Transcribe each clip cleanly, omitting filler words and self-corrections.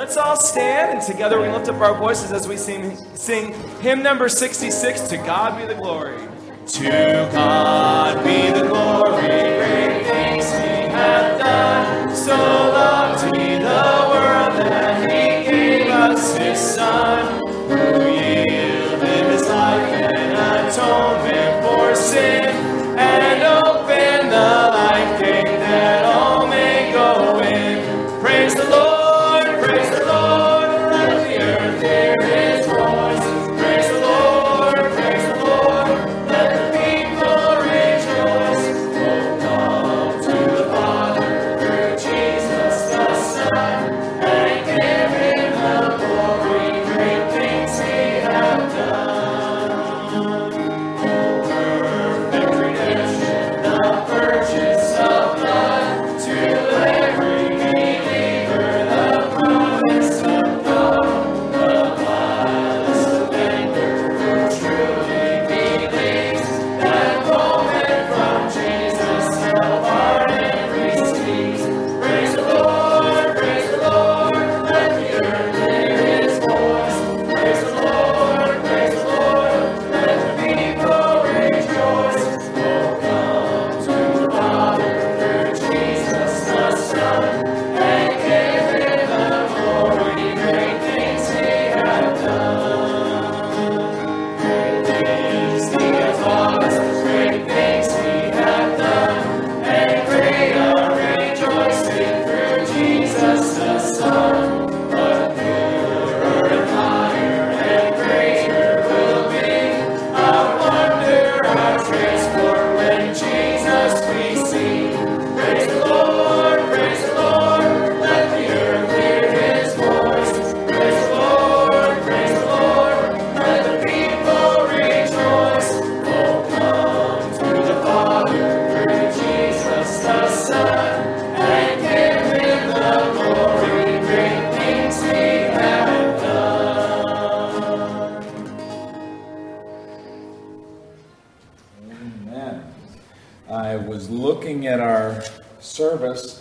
Let's all stand, and together we lift up our voices as we sing hymn number 66, To God Be the Glory. To God be the glory, great things he hath done. So loved he the world that he gave us his Son, who yielded his life and atonement for sin, and opened the life gate that all may go in. Praise the Lord.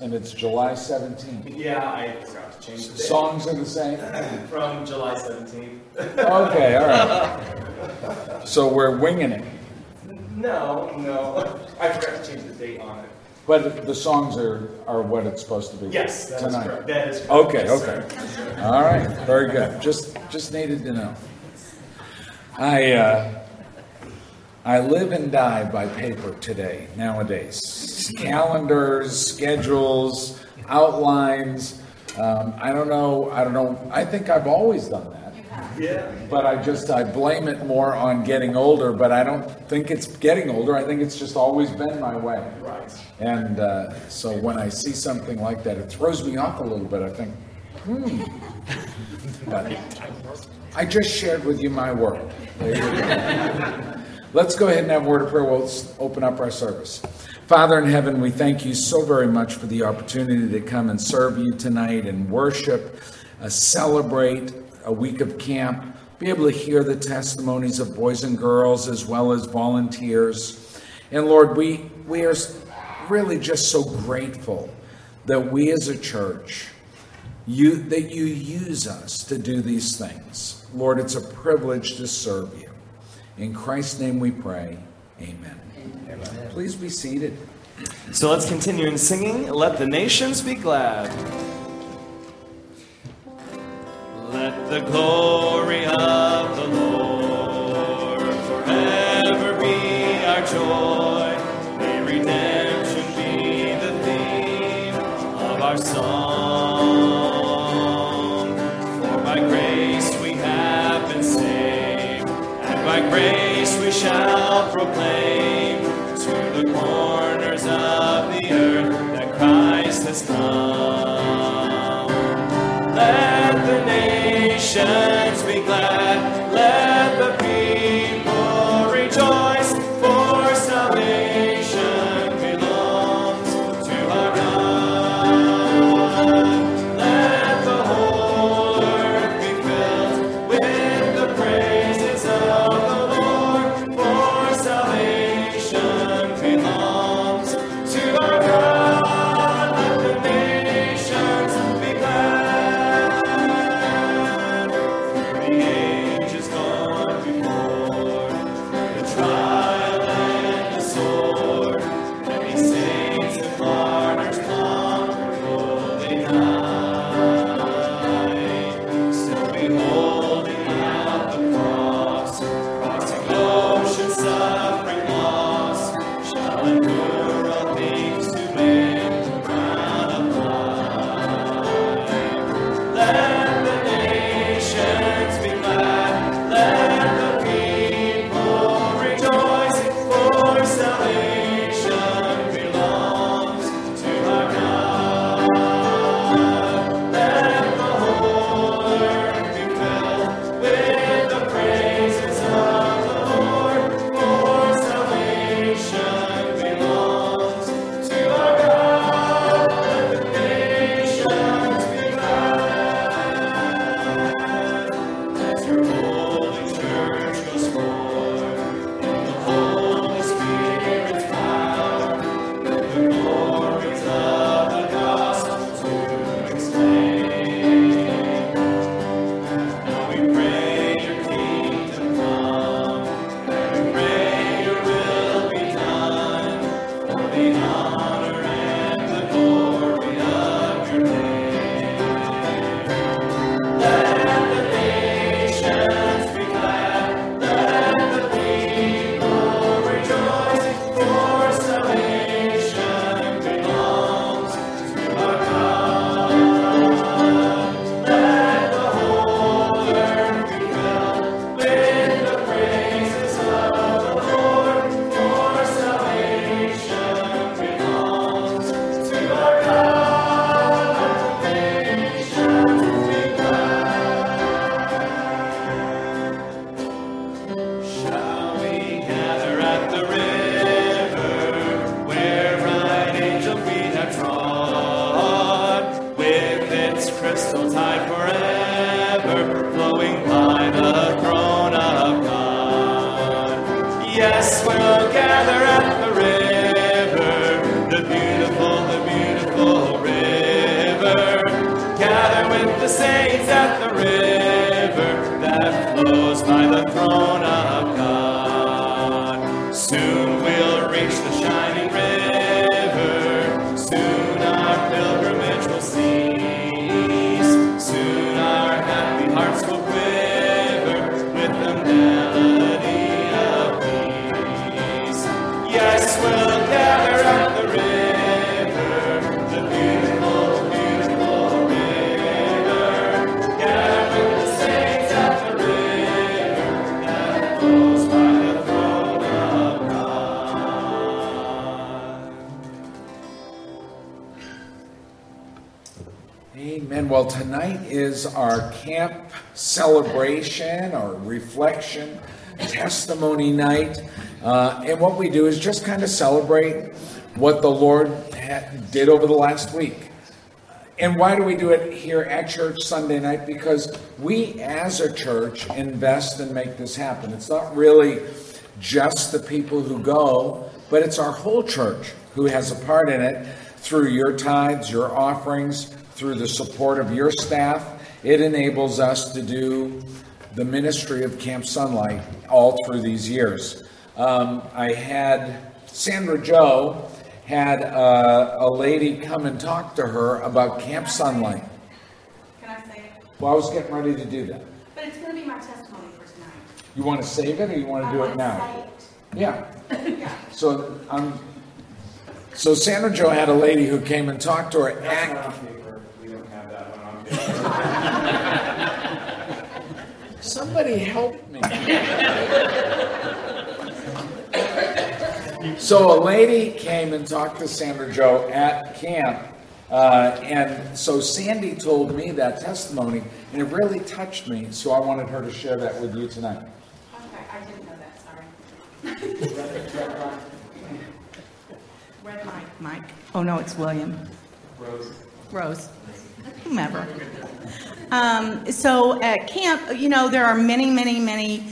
And it's July 17th. Yeah, I forgot to change the date. Songs are the same? From July 17th. Okay, all right. So we're winging it. No. I forgot to change the date on it. But the songs are what it's supposed to be. Yes, that tonight. Is correct. That is correct. Okay. All right, very good. Just needed to know. I live and die by paper today, nowadays. Calendars, schedules, outlines. I think I've always done that. Yeah. But I blame it more on getting older, but I don't think it's getting older. I think it's just always been my way. Right. And so when I see something like that, it throws me off a little bit. I think, But I just shared with you my world. There you go. Let's go ahead and have a word of prayer. We'll open up our service. Father in heaven, we thank you so very much for the opportunity to come and serve you tonight and worship, celebrate a week of camp, be able to hear the testimonies of boys and girls as well as volunteers. And Lord, we are really just so grateful that we as a church, that you use us to do these things. Lord, it's a privilege to serve you. In Christ's name we pray, amen. Amen. Please be seated. So let's continue in singing, Let the Nations Be Glad. Let the glory of the Lord forever be our joy. May redemption be the theme of our song. For by grace we have been saved. By grace we shall proclaim to the corners of the earth that Christ has come. Let the nations be glad, let the people rejoice, for salvation belongs to our God. Let the whole earth be filled with the praises of crystal-tide forever, flowing by the throne of God. Yes, we'll gather at the river, the beautiful river. Gather with the saints at the river that flows by the throne of God. Soon we'll reach the shining river, soon our pilgrimage will cease. Well, tonight is our camp celebration or reflection testimony night. And what we do is just kind of celebrate what the Lord did over the last week. And why do we do it here at church Sunday night? Because we as a church invest and make this happen. It's not really just the people who go, but it's our whole church who has a part in it through your tithes, your offerings, through the support of your staff. It enables us to do the ministry of Camp Sunlight all through these years. Sandra Jo had a lady come and talk to her about Camp Sunlight. Can I say it? Well, I was getting ready to do that. But it's going to be my testimony for tonight. You want to save it or you want to do it now? I want to say it. Yeah. Yeah. So Sandra Jo had a lady who came and talked to her Somebody help me. So a lady came and talked to Sandra Jo at camp. And so Sandy told me that testimony, and it really touched me. So I wanted her to share that with you tonight. Okay, I didn't know that. Sorry. Red Mike. Oh, no, it's William. Rose. Whomever. So at camp, you know, there are many, many, many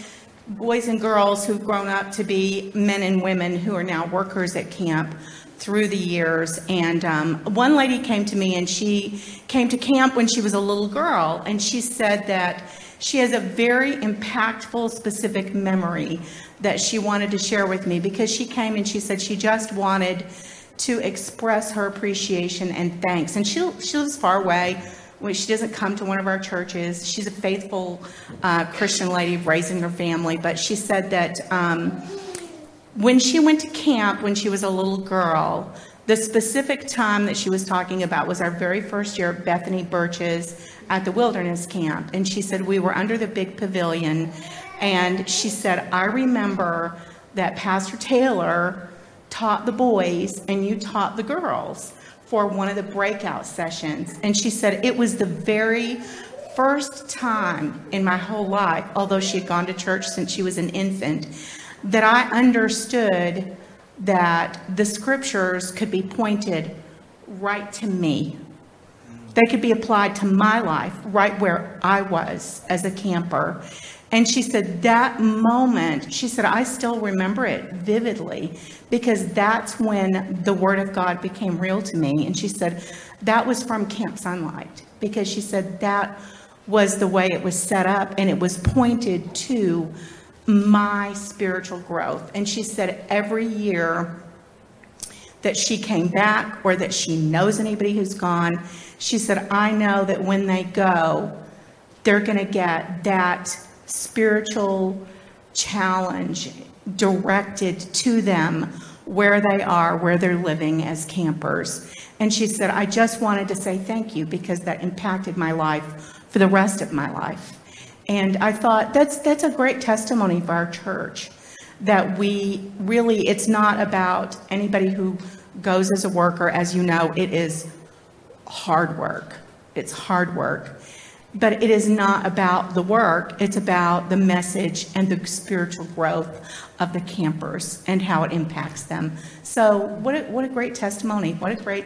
boys and girls who've grown up to be men and women who are now workers at camp through the years. And one lady came to me, and she came to camp when she was a little girl, and she said that she has a very impactful, specific memory that she wanted to share with me, because she came and she said she just wanted to express her appreciation and thanks. And she lives far away. She doesn't come to one of our churches. She's a faithful Christian lady raising her family. But she said that when she went to camp when she was a little girl, the specific time that she was talking about was our very first year at Bethany Birch's at the Wilderness Camp. And she said, we were under the big pavilion. And she said, I remember that Pastor Taylor taught the boys and you taught the girls for one of the breakout sessions. And she said it was the very first time in my whole life, although she had gone to church since she was an infant, that I understood that the scriptures could be pointed right to me. They could be applied to my life right where I was as a camper. And she said that moment, she said, I still remember it vividly, because that's when the Word of God became real to me. And she said that was from Camp Sunlight, because she said that was the way it was set up, and it was pointed to my spiritual growth. And she said every year that she came back, or that she knows anybody who's gone, she said, I know that when they go, they're going to get that spiritual challenge directed to them where they are, where they're living as campers. And she said, I just wanted to say thank you, because that impacted my life for the rest of my life. And I thought that's a great testimony for our church, that we really, it's not about anybody who goes as a worker. As you know, it is hard work. It's hard work. But it is not about the work, it's about the message and the spiritual growth of the campers and how it impacts them. So what a great testimony, what a great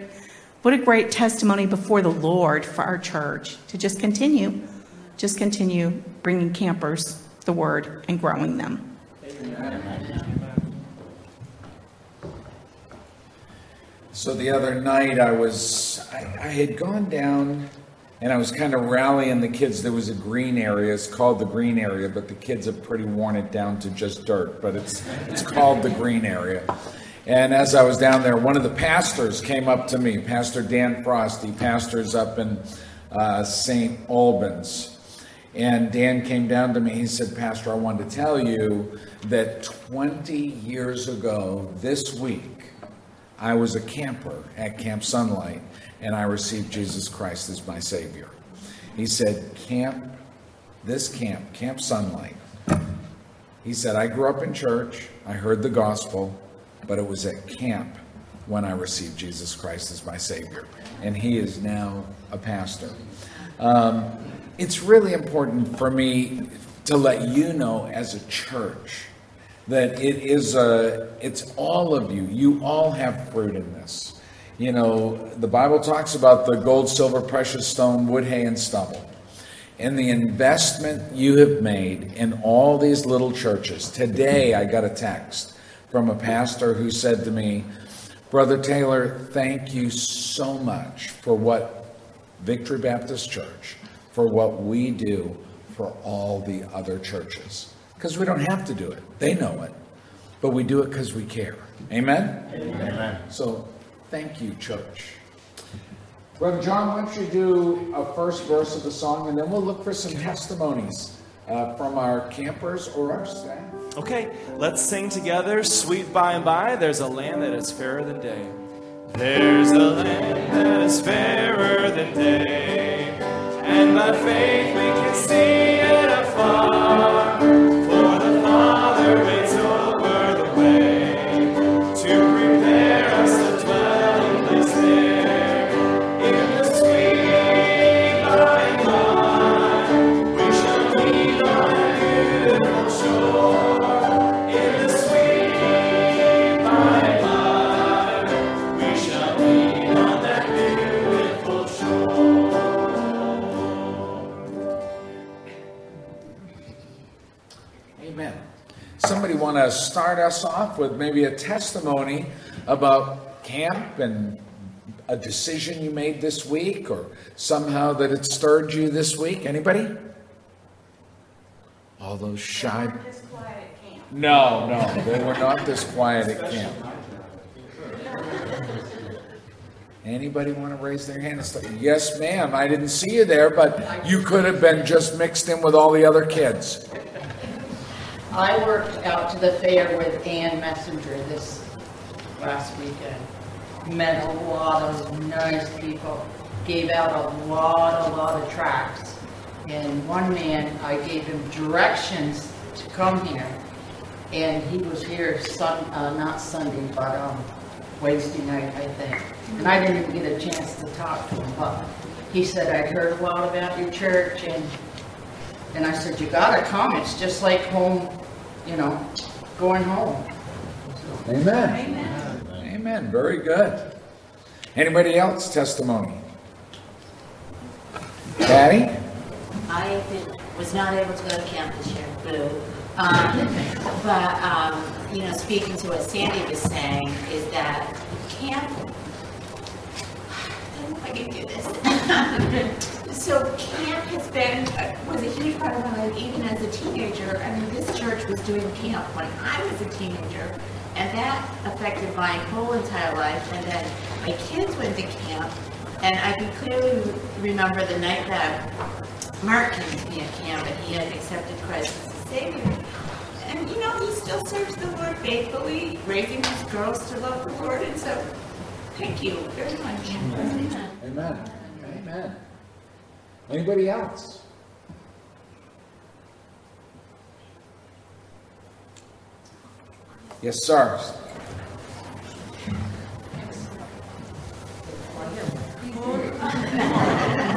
What a great testimony before the Lord for our church to just continue bringing campers the word and growing them. So the other night I had gone down and I was kind of rallying the kids. There was a green area. It's called the green area, but the kids have pretty worn it down to just dirt, but it's called the green area. And as I was down there, one of the pastors came up to me, Pastor Dan Frost. He pastors up in St. Albans. And Dan came down to me. He said, Pastor, I wanted to tell you that 20 years ago this week, I was a camper at Camp Sunlight, and I received Jesus Christ as my Savior. He said, Camp Sunlight. He said, I grew up in church. I heard the gospel. But it was at camp when I received Jesus Christ as my Savior. And he is now a pastor. It's really important for me to let you know as a church that it's all of you. You all have fruit in this. You know, the Bible talks about the gold, silver, precious stone, wood, hay, and stubble. And the investment you have made in all these little churches. Today I got a text from a pastor who said to me, Brother Taylor, thank you so much for what Victory Baptist Church, for what we do for all the other churches. Because we don't have to do it. They know it. But we do it because we care. Amen? Amen. So thank you, church. Brother John, why don't you do a first verse of the song, and then we'll look for some testimonies from our campers or our staff. Okay, let's sing together, Sweet By and By. There's a land that is fairer than day. There's a land that is fairer than day, and by faith we can see it afar. For the Father makes over the way to prepare us a dwelling place there. In the Sweet By and By, we shall be on a beautiful shore. Somebody want to start us off with maybe a testimony about camp and a decision you made this week or somehow that it stirred you this week? Anybody? All those shy. They weren't this quiet at camp. No, they were not this quiet at camp. Anybody want to raise their hand and say, yes, ma'am, I didn't see you there, but you could have been just mixed in with all the other kids. I worked out to the fair with Ann Messenger this last weekend. Met a lot of nice people. Gave out a lot of tracts. And one man, I gave him directions to come here. And he was here, not Sunday, but Wednesday night, I think. And I didn't even get a chance to talk to him. But he said, I'd heard a lot about your church. And I said, you gotta come. It's just like home, going home. So. Amen. Very good. Anybody else testimony? Patty? I was not able to go to camp this year. Boo. But speaking to what Sandy was saying, is that camp. I don't know if I can do this. So camp was a huge part of my life, even as a teenager. I mean, this church was doing camp when I was a teenager, and that affected my whole entire life. And then my kids went to camp, and I can clearly remember the night that Mark came to me at camp, and he had accepted Christ as his Savior. And he still serves the Lord faithfully, raising his girls to love the Lord. And so, thank you very much. Amen. Anybody else? Yes, sir.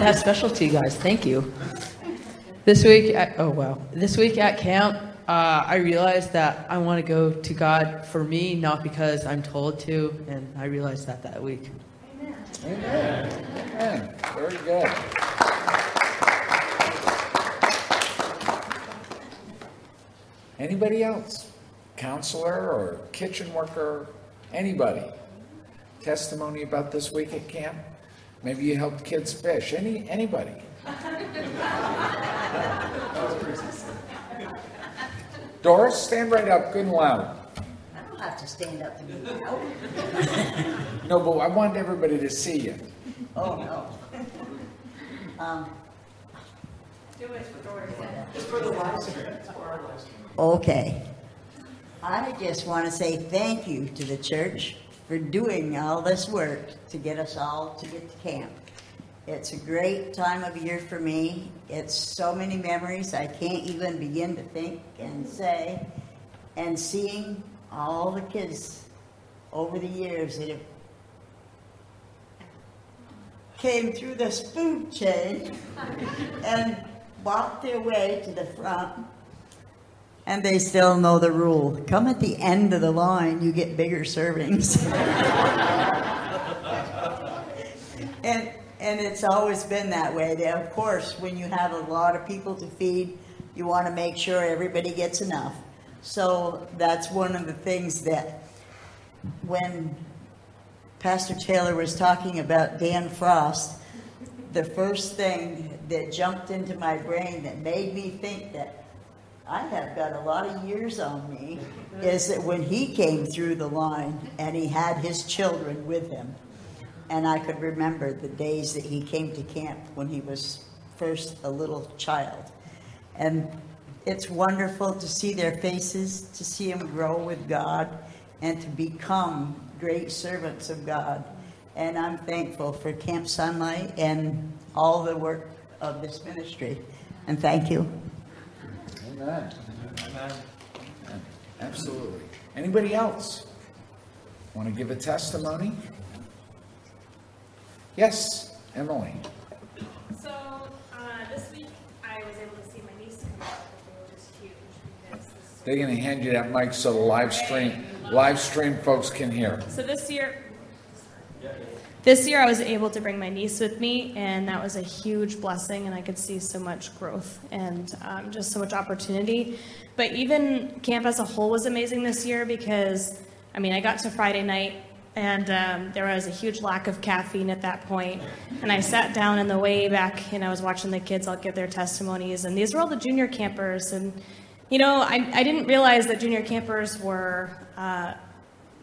That's specialty, guys. Thank you. This week at camp, I realized that I want to go to God for me, not because I'm told to, and I realized that week. Amen. Amen. Amen. Very good. Anybody else? Counselor or kitchen worker? Anybody? Testimony about this week at camp? Maybe you helped kids fish. Anybody? Doris, stand right up, good and loud. I don't have to stand up to be loud. No, but I want everybody to see you. Oh, no. Do it for Doris. It's for the live stream. It's for our live stream. Okay. I just want to say thank you to the church for doing all this work to get us all to get to camp. It's a great time of year for me. It's so many memories I can't even begin to think and say. And seeing all the kids over the years that have came through this food chain and walked their way to the front. And they still know the rule. Come at the end of the line, you get bigger servings. And it's always been that way. They, of course, when you have a lot of people to feed, you want to make sure everybody gets enough. So that's one of the things that when Pastor Taylor was talking about Dan Frost, the first thing that jumped into my brain that made me think that I have got a lot of years on me is that when he came through the line and he had his children with him, and I could remember the days that he came to camp when he was first a little child. And it's wonderful to see their faces, to see them grow with God and to become great servants of God. And I'm thankful for Camp Sunlight and all the work of this ministry. And thank you. Amen. Amen. Amen. Absolutely. Anybody else want to give a testimony? Yes, Emily. So this week I was able to see my niece come out, which is huge. They're going to hand you that mic so the live stream folks can hear. So this year I was able to bring my niece with me, and that was a huge blessing, and I could see so much growth and just so much opportunity. But even camp as a whole was amazing this year because, I mean, I got to Friday night, and there was a huge lack of caffeine at that point. And I sat down in the way back, and I was watching the kids all give their testimonies, and these were all the junior campers. And, you know, I didn't realize that junior campers were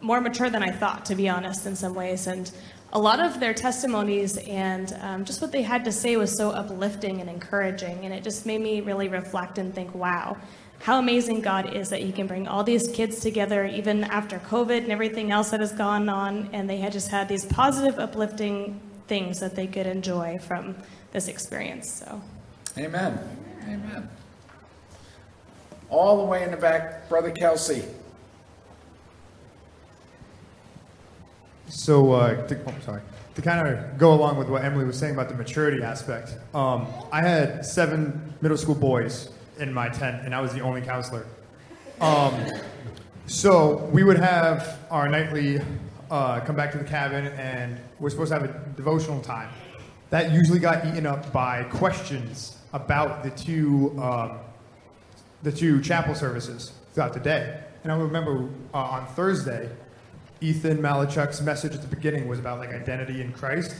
more mature than I thought, to be honest, in some ways. And a lot of their testimonies and just what they had to say was so uplifting and encouraging, and it just made me really reflect and think, wow, how amazing God is that he can bring all these kids together even after COVID and everything else that has gone on, and they had just had these positive, uplifting things that they could enjoy from this experience. So, amen. Amen. All the way in the back, Brother Kelsey. So to kind of go along with what Emily was saying about the maturity aspect, I had 7 middle school boys in my tent, and I was the only counselor. So we would have our nightly come back to the cabin, and we're supposed to have a devotional time. That usually got eaten up by questions about the two chapel services throughout the day. And I remember on Thursday, Ethan Malachuk's message at the beginning was about like identity in Christ,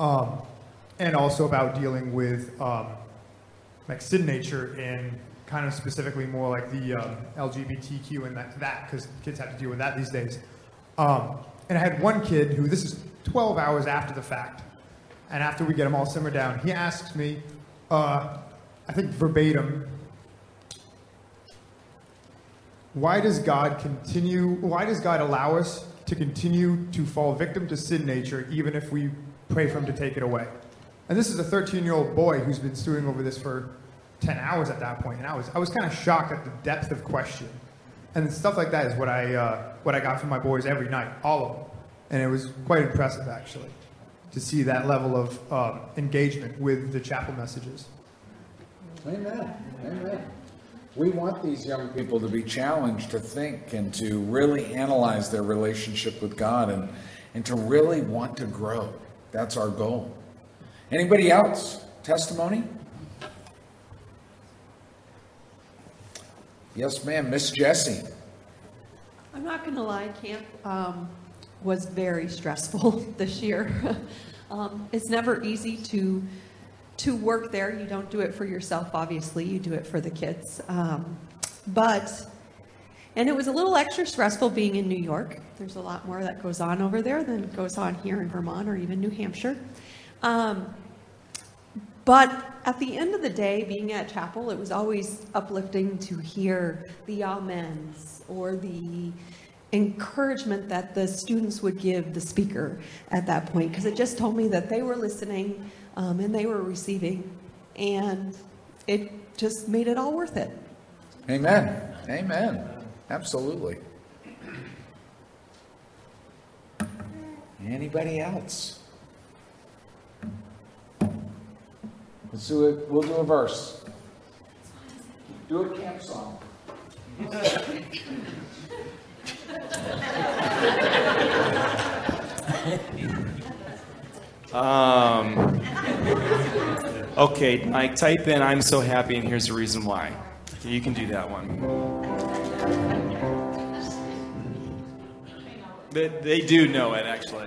and also about dealing with like sin nature and kind of specifically more like the LGBTQ and that because kids have to deal with that these days. And I had one kid who, this is 12 hours after the fact, and after we get them all simmered down, he asks me, I think verbatim, why does God allow us to continue to fall victim to sin nature even if we pray for him to take it away? And this is a 13-year-old boy who's been stewing over this for 10 hours at that point, and I was kind of shocked at the depth of question. And stuff like that is what I got from my boys every night, all of them. And it was quite impressive, actually, to see that level of engagement with the chapel messages. Amen. Amen. We want these young people to be challenged to think and to really analyze their relationship with God and to really want to grow. That's our goal. Anybody else? Testimony? Yes, ma'am. Miss Jessie. I'm not going to lie. Camp was very stressful this year. It's never easy to work there. You don't do it for yourself, obviously. You do it for the kids. And it was a little extra stressful being in New York. There's a lot more that goes on over there than goes on here in Vermont or even New Hampshire. But at the end of the day, being at chapel, it was always uplifting to hear the amens or the encouragement that the students would give the speaker at that point, because it just told me that they were listening and they were receiving, and it just made it all worth it. Amen. Amen. Absolutely. Anybody else? Let's do it. We'll do a verse. Do a camp song. Okay, Mike, type in "I'm so happy and here's the reason why." You can do that one. They do know it, actually.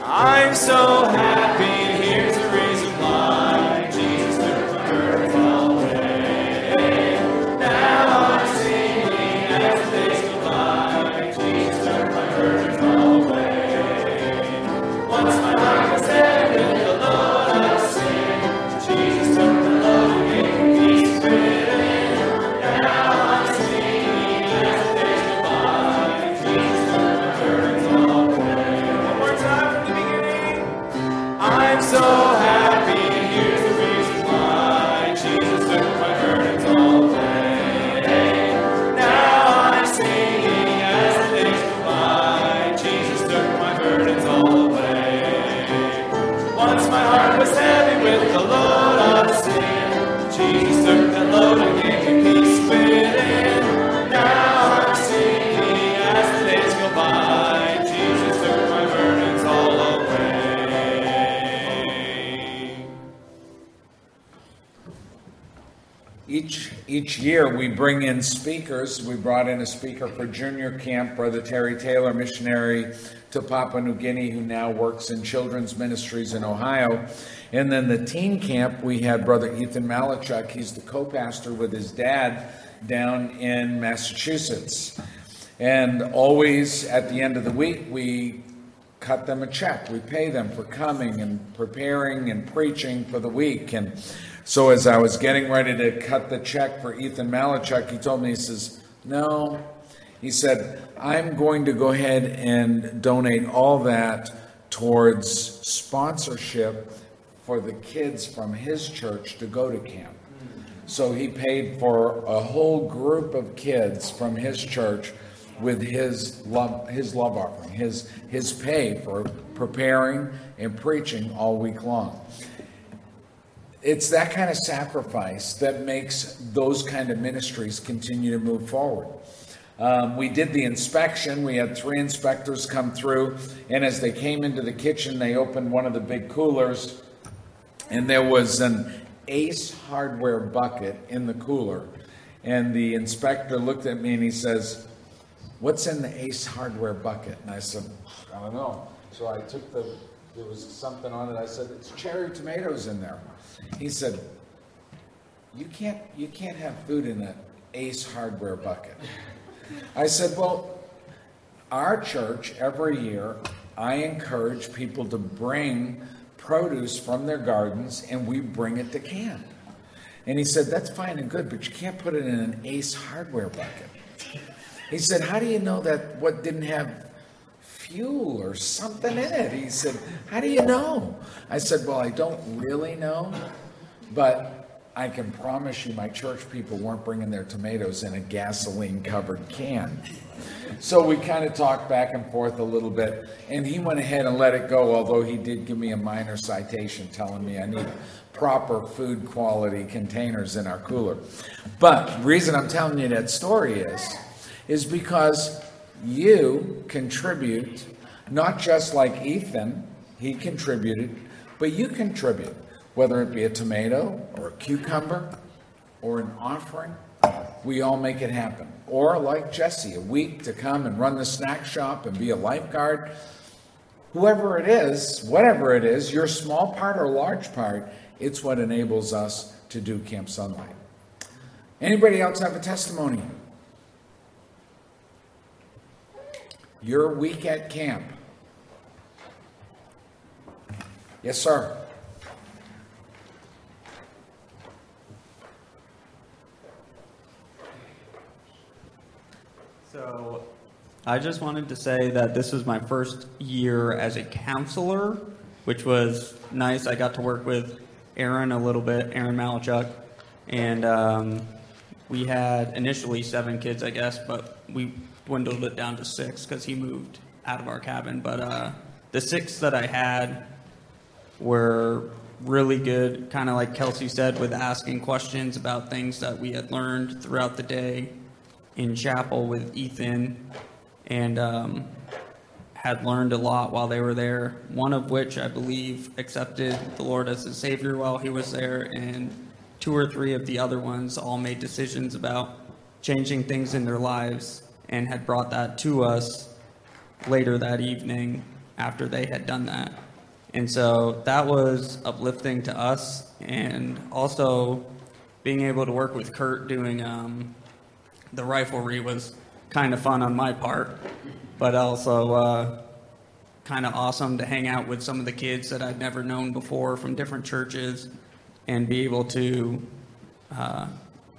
I'm so happy and here's the reason why. Jesus took my hurt away. Now I'm singing as the days go by. Jesus took my hurt away. Once my heart was dead with the Lord I sing. Jesus took my love and gave me peace within. Now I'm singing as the days go by. Jesus took my hurt away. One more time. I'm so happy, here's the reason why. Jesus took my burdens all away. Now I'm singing as the days go by. Jesus took my burdens all away. Once my heart was heavy with the load of sin, Jesus took that load and gave me peace within. Now I'm singing as the days go by. Each year we bring in speakers. We brought in a speaker for junior camp, Brother Terry Taylor, missionary to Papua New Guinea, who now works in children's ministries in Ohio. And then the teen camp, we had Brother Ethan Malachuk. He's the co-pastor with his dad down in Massachusetts. And always at the end of the week, we cut them a check. We pay them for coming and preparing and preaching for the week. And so as I was getting ready to cut the check for Ethan Malachuk, he told me, he says, no. He said, I'm going to go ahead and donate all that towards sponsorship for the kids from his church to go to camp. So he paid for a whole group of kids from his church with his love offering, his pay for preparing and preaching all week long. It's that kind of sacrifice that makes those kind of ministries continue to move forward. We did the inspection. We had 3 inspectors come through, and as they came into the kitchen, they opened one of the big coolers, and there was an Ace Hardware bucket in the cooler. And the inspector looked at me and he says, "What's in the Ace Hardware bucket?" And I said, "I don't know." So I took there was something on it. I said, "It's cherry tomatoes in there." He said, you can't have food in an Ace Hardware bucket. I said, well, our church, every year, I encourage people to bring produce from their gardens, and we bring it to camp. And he said, that's fine and good, but you can't put it in an Ace Hardware bucket. He said, how do you know that what didn't have fuel or something in it? He said, how do you know? I said, well, I don't really know, but I can promise you my church people weren't bringing their tomatoes in a gasoline-covered can. So we kind of talked back and forth a little bit, and he went ahead and let it go, although he did give me a minor citation telling me I need proper food quality containers in our cooler. But the reason I'm telling you that story is because you contribute Not just like Ethan, he contributed, but you contribute, whether it be a tomato or a cucumber or an offering. We all make it happen. Or like Jesse, a week to come and run the snack shop and be a lifeguard. Whoever it is, whatever it is, your small part or large part, it's what enables us to do Camp Sunlight. Anybody else have a testimony? Your week at camp. Yes, sir. So I just wanted to say that this was my first year as a counselor, which was nice. I got to work with Aaron a little bit, Aaron Malachuk, and we had initially 7 kids, I guess, but we dwindled it down to 6 because he moved out of our cabin. But the 6 that I had were really good, kind of like Kelsey said, with asking questions about things that we had learned throughout the day in chapel with Ethan, and had learned a lot while they were there, one of which I believe accepted the Lord as his Savior while he was there, and 2 or 3 of the other ones all made decisions about changing things in their lives and had brought that to us later that evening after they had done that. And so that was uplifting to us, and also being able to work with Kurt doing the riflery was kind of fun on my part, but also kind of awesome to hang out with some of the kids that I'd never known before from different churches and be able to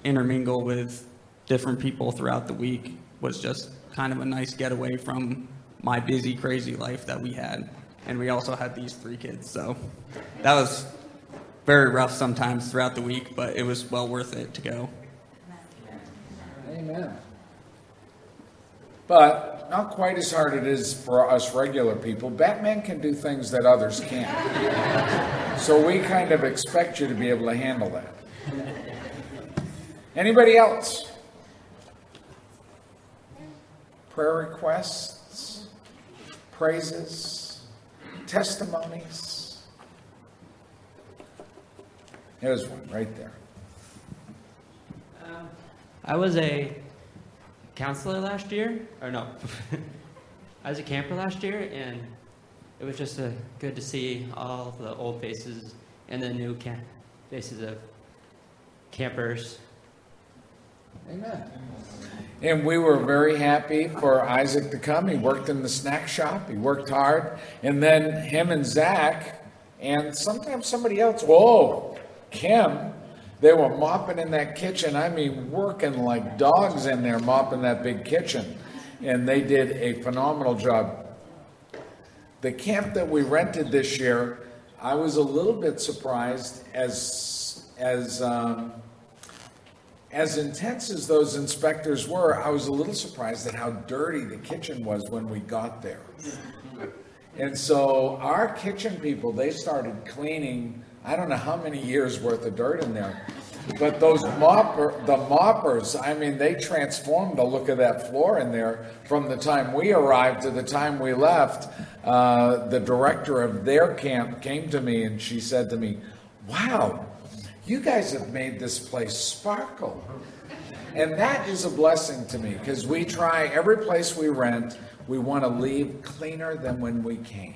intermingle with different people throughout the week was just kind of a nice getaway from my busy, crazy life that we had. And we also had these 3 kids, so that was very rough sometimes throughout the week, but it was well worth it to go. Amen. But not quite as hard it is for us regular people. Batman can do things that others can't. So we kind of expect you to be able to handle that. Anybody else? Prayer requests, praises, testimonies. There's one right there. I was a counselor last year, or no, I was a camper last year, and it was just good to see all the old faces and the new faces of campers. Amen. And we were very happy for Isaac to come. He worked in the snack shop. He worked hard. And then him and Zach, and sometimes somebody else, Kim, they were mopping in that kitchen. I mean, working like dogs in there, mopping that big kitchen. And they did a phenomenal job. The camp that we rented this year, I was a little bit surprised as intense as those inspectors were, I was a little surprised at how dirty the kitchen was when we got there. And so our kitchen people, they started cleaning I don't know how many years worth of dirt in there, but those moppers, I mean, they transformed the look of that floor in there from the time we arrived to the time we left. The director of their camp came to me and she said to me, "Wow, you guys have made this place sparkle." And that is a blessing to me because we try every place we rent, we want to leave cleaner than when we came.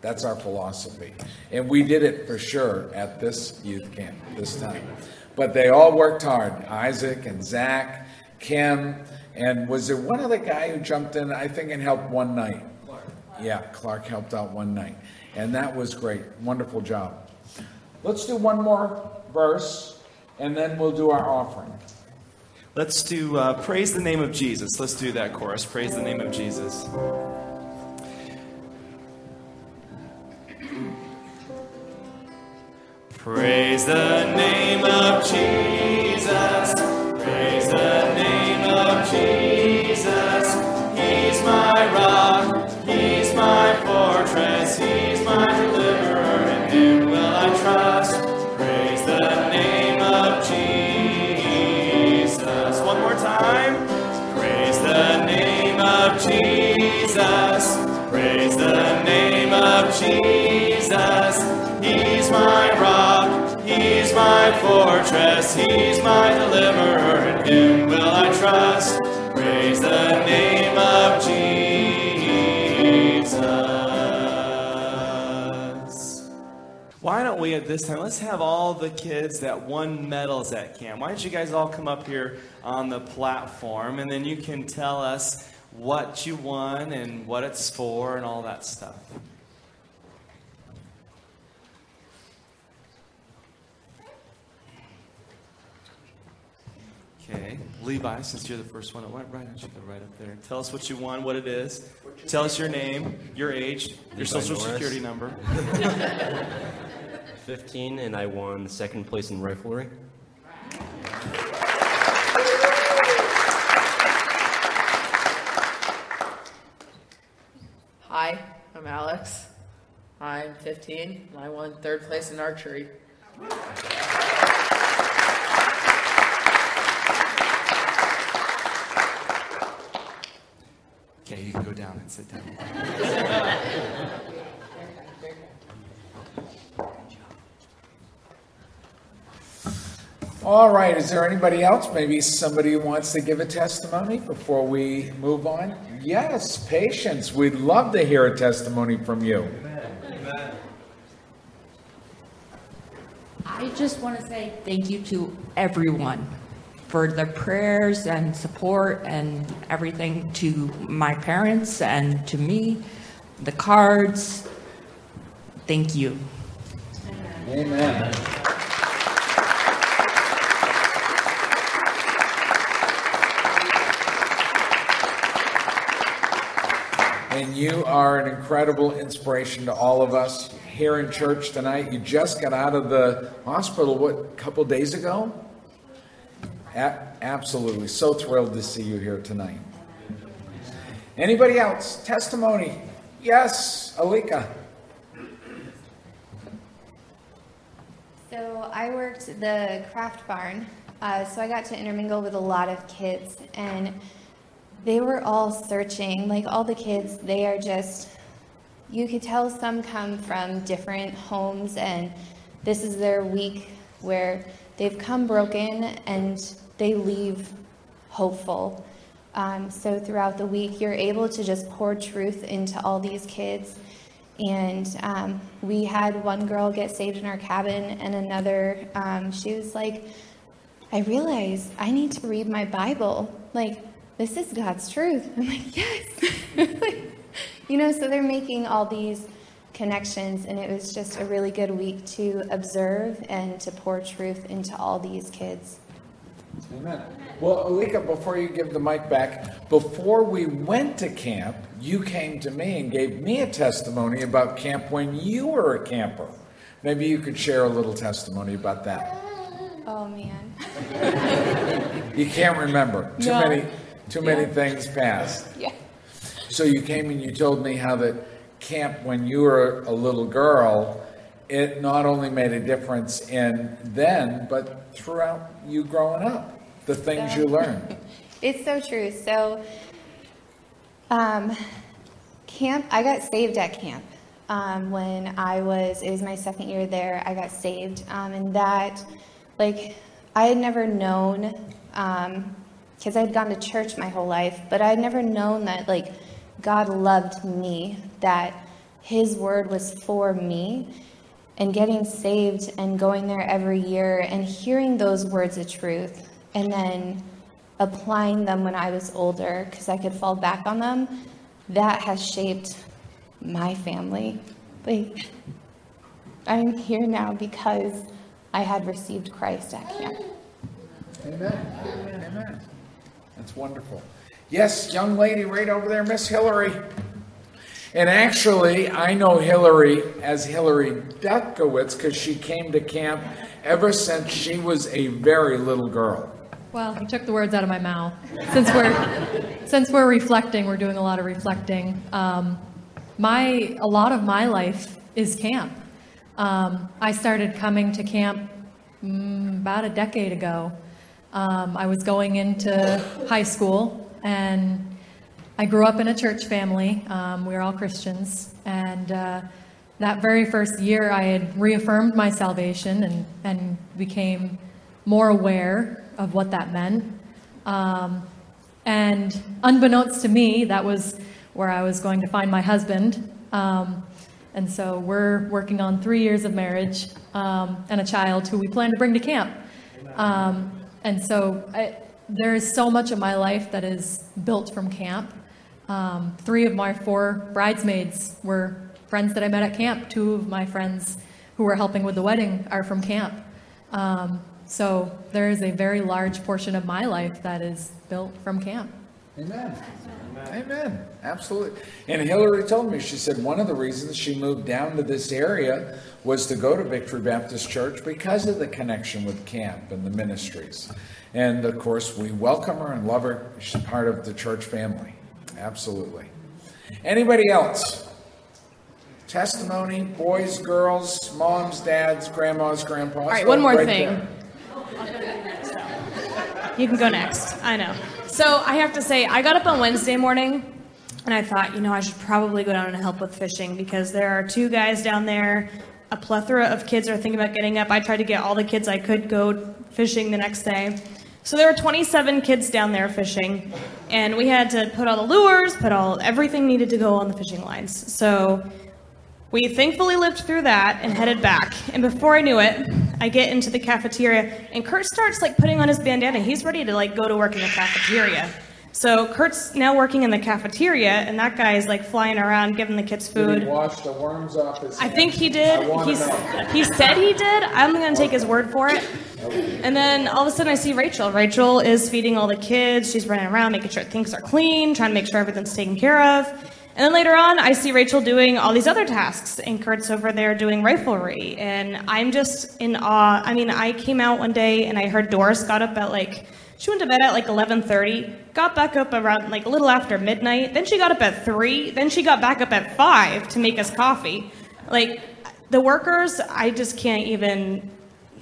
That's our philosophy. And we did it for sure at this youth camp this time. But they all worked hard. Isaac and Zach, Kim, and was there one other guy who jumped in, I think, and helped one night? Clark. Yeah, Clark helped out one night. And that was great. Wonderful job. Let's do one more verse, and then we'll do our offering. Let's do Praise the Name of Jesus. Let's do that chorus, Praise the Name of Jesus. Praise the name of Jesus, praise the name of Jesus. He's my rock, he's my fortress, he's my deliverer, in him will I trust. Praise the name of Jesus. One more time. Praise the name of Jesus, praise the my fortress, he's my deliverer, in him will I trust. Praise the name of Jesus. Why don't we at this time, let's have all the kids that won medals at camp. Why don't you guys all come up here on the platform, and then you can tell us what you won and what it's for and all that stuff. Okay, Levi, since you're the first one, it went right at you, right up there. Tell us what you won, what it is. Tell us your name, your age, your social security number. 15, and I won second place in riflery. Hi, I'm Alex. I'm 15, and I won third place in archery. Okay, you can go down and sit down. All right, is there anybody else? Maybe somebody who wants to give a testimony before we move on? Yes, patience. We'd love to hear a testimony from you. Amen. I just want to say thank you to everyone for the prayers and support and everything, to my parents and to me, the cards. Thank you. Amen. And you are an incredible inspiration to all of us here in church tonight. You just got out of the hospital, what, a couple days ago? Absolutely. So thrilled to see you here tonight. Anybody else? Testimony? Yes, Alika. So I worked the craft barn, so I got to intermingle with a lot of kids, and they were all searching. Like all the kids, they are just, you could tell some come from different homes, and this is their week where they've come broken and they leave hopeful. So throughout the week, you're able to just pour truth into all these kids. And we had one girl get saved in our cabin, and another, she was like, I realize I need to read my Bible. Like, this is God's truth. I'm like, yes. You know, so they're making all these connections, and it was just a really good week to observe and to pour truth into all these kids. Amen. Well, Alika, before you give the mic back, before we went to camp, you came to me and gave me a testimony about camp when you were a camper. Maybe you could share a little testimony about that. Oh, man. You can't remember. Too many things passed. Yeah. So you came and you told me how that camp when you were a little girl, it not only made a difference in then, but throughout you growing up, the things you learned. It's so true. So camp, I got saved at camp. When I was, it was my second year there, I got saved. And that, like, I had never known, because I had gone to church my whole life, but I had never known that, like, God loved me, that his word was for me, and getting saved and going there every year and hearing those words of truth and then applying them when I was older because I could fall back on them, that has shaped my family. Like, I'm here now because I had received Christ at camp. Amen. Amen. That's wonderful. Yes, young lady right over there, Miss Hillary. And actually, I know Hillary as Hillary Dutkowitz because she came to camp ever since she was a very little girl. Well, you took the words out of my mouth. Since we're reflecting, we're doing a lot of reflecting. A lot of my life is camp. I started coming to camp about a decade ago. I was going into high school, and I grew up in a church family. We were all Christians, and that very first year, I had reaffirmed my salvation and became more aware of what that meant. And unbeknownst to me, that was where I was going to find my husband. And so we're working on 3 years of marriage and a child who we plan to bring to camp. And so there is so much of my life that is built from camp. 3 of my 4 bridesmaids were friends that I met at camp. 2 of my friends who were helping with the wedding are from camp. So there is a very large portion of my life that is built from camp. Amen. Amen. Absolutely. And Hillary told me, she said one of the reasons she moved down to this area was to go to Victory Baptist Church because of the connection with camp and the ministries. And of course, we welcome her and love her. She's part of the church family. Absolutely. Anybody else? Testimony, boys, girls, moms, dads, grandmas, grandpas. All right, one more thing. You can go next. I know. So I have to say, I got up on Wednesday morning, and I thought, you know, I should probably go down and help with fishing because there are 2 guys down there. A plethora of kids are thinking about getting up. I tried to get all the kids I could go fishing the next day. So there were 27 kids down there fishing, and we had to put all the lures, everything needed to go on the fishing lines. So we thankfully lived through that and headed back. And before I knew it, I get into the cafeteria, and Kurt starts putting on his bandana. He's ready to go to work in the cafeteria. So Kurt's now working in the cafeteria, and that guy is flying around giving the kids food. Did he wash the worms off his hands? I think he did. He said he did. I'm going to take his word for it. And then all of a sudden I see Rachel. Rachel is feeding all the kids. She's running around making sure things are clean, trying to make sure everything's taken care of. And then later on, I see Rachel doing all these other tasks, and Kurt's over there doing riflery, and I'm just in awe. I mean, I came out one day, and I heard Doris got up at, she went to bed at, 11:30, got back up around, a little after midnight, then she got up at 3, then she got back up at 5 to make us coffee. The workers, I just can't even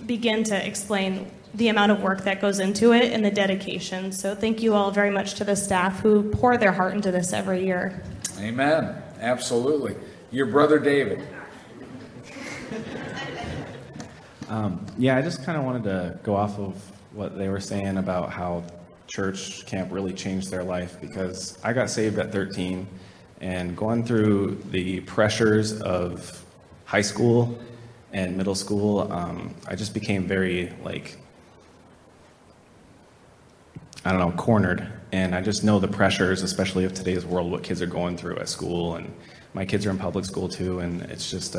begin to explain the amount of work that goes into it and the dedication. So thank you all very much to the staff who pour their heart into this every year. Amen. Absolutely. Your brother David. I just kind of wanted to go off of what they were saying about how church camp really changed their life, because I got saved at 13, and going through the pressures of high school and middle school, I just became very cornered. And I just know the pressures, especially of today's world, what kids are going through at school, and my kids are in public school too, and it's just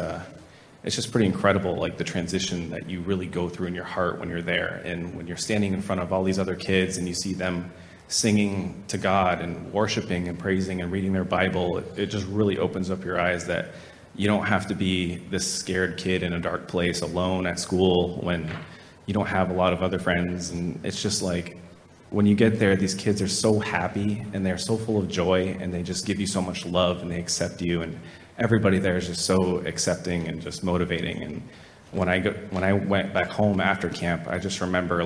pretty incredible, the transition that you really go through in your heart when you're there, and when you're standing in front of all these other kids and you see them singing to God and worshiping and praising and reading their Bible, it just really opens up your eyes that you don't have to be this scared kid in a dark place alone at school when you don't have a lot of other friends. And it's just when you get there, these kids are so happy and they're so full of joy, and they just give you so much love, and they accept you, and everybody there is just so accepting and just motivating. And when I went back home after camp, I just remember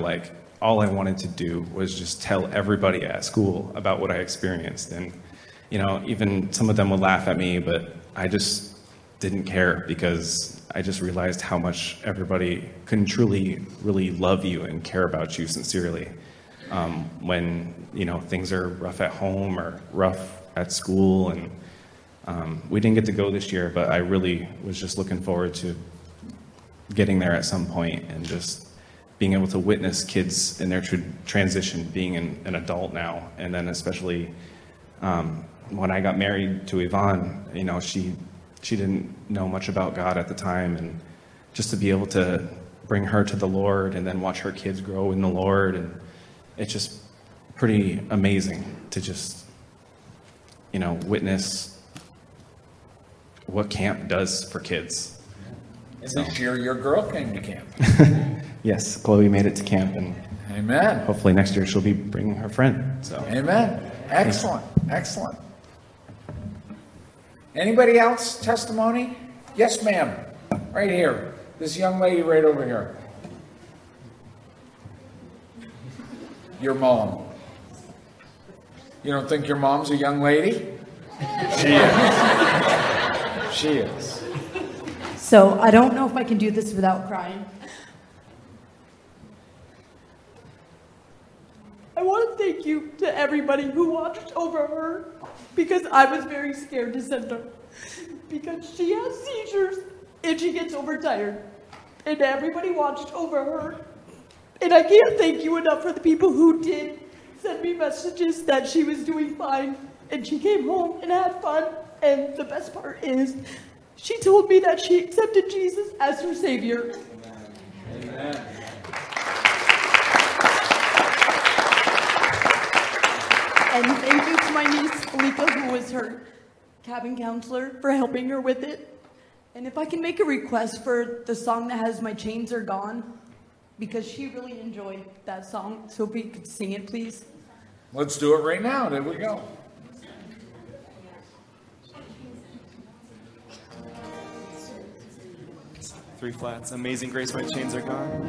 all I wanted to do was just tell everybody at school about what I experienced. And even some of them would laugh at me, but I just didn't care, because I just realized how much everybody can truly really love you and care about you sincerely. When things are rough at home or rough at school. And we didn't get to go this year, but I really was just looking forward to getting there at some point and just being able to witness kids in their transition, being an adult now. And then especially when I got married to Yvonne, she didn't know much about God at the time, and just to be able to bring her to the Lord and then watch her kids grow in the Lord, and it's just pretty amazing to just, witness what camp does for kids. And this year, your girl came to camp. Yes, Chloe made it to camp, and amen. Hopefully next year she'll be bringing her friend. So amen. Excellent, excellent. Anybody else? Testimony? Yes, ma'am. Right here. This young lady right over here. Your mom. You don't think your mom's a young lady? She is. She is. So I don't know if I can do this without crying. I want to thank you to everybody who watched over her, because I was very scared to send her, because she has seizures and she gets overtired, and everybody watched over her. And I can't thank you enough for the people who did send me messages that she was doing fine and she came home and had fun. And the best part is, she told me that she accepted Jesus as her Savior. Amen. Amen. And thank you to my niece, Alika, who was her cabin counselor, for helping her with it. And if I can make a request for the song that has My Chains Are Gone, because she really enjoyed that song. So if we could sing it, please. Let's do it right now. There we go. Three flats. Amazing Grace, My Chains Are Gone.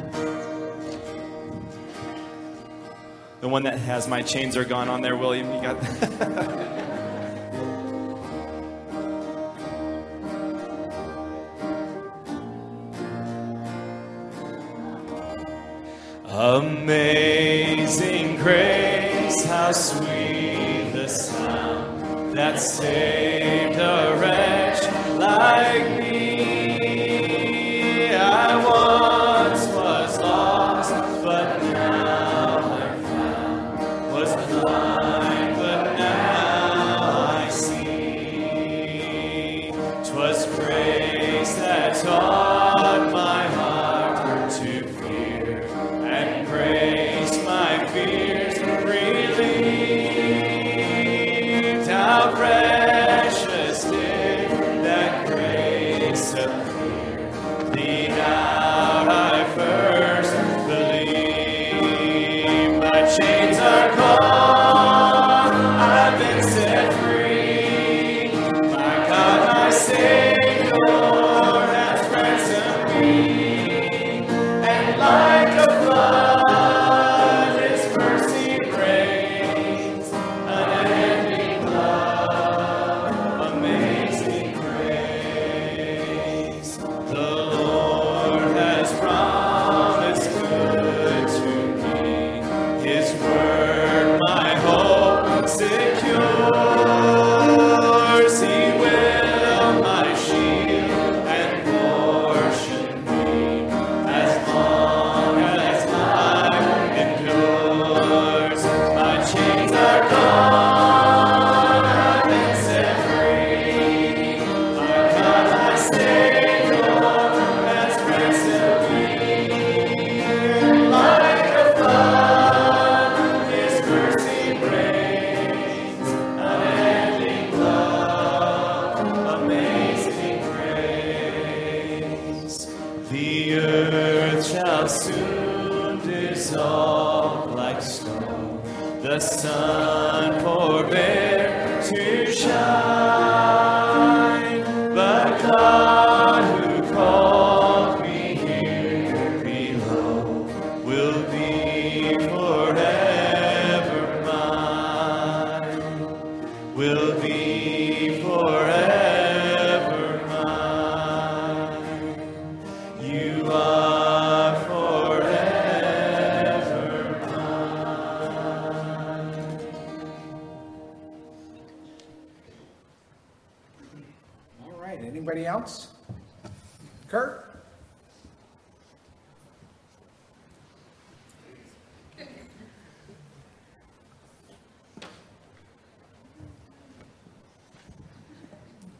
The one that has My Chains Are Gone on there, William, you got that? Amazing grace, how sweet the sound that saved a wretch like me. I once was lost, but now I'm found, was blind, but now I see. 'Twas grace that taught my heart to fear, and grace my fears relieved. How precious did that grace appear, the hour I first believed. My chains are gone, I've been set free. My God, my Savior has ransomed me, and like a flood, His mercy reigns, unending love, amazing grace. The Lord has promised good to me, His word my hope secures. He will my shield and portion me, as long as life endures. My chains are gone, I've been set free. My God, my Savior has ransomed me. Like a flood, His mercy reigns, unending love, amazing grace. The earth shall soon dissolve like snow, the sun forbear to shine. But God who called me here below will be forever mine, will be forever mine. You are forever mine. All right, anybody else? Kurt?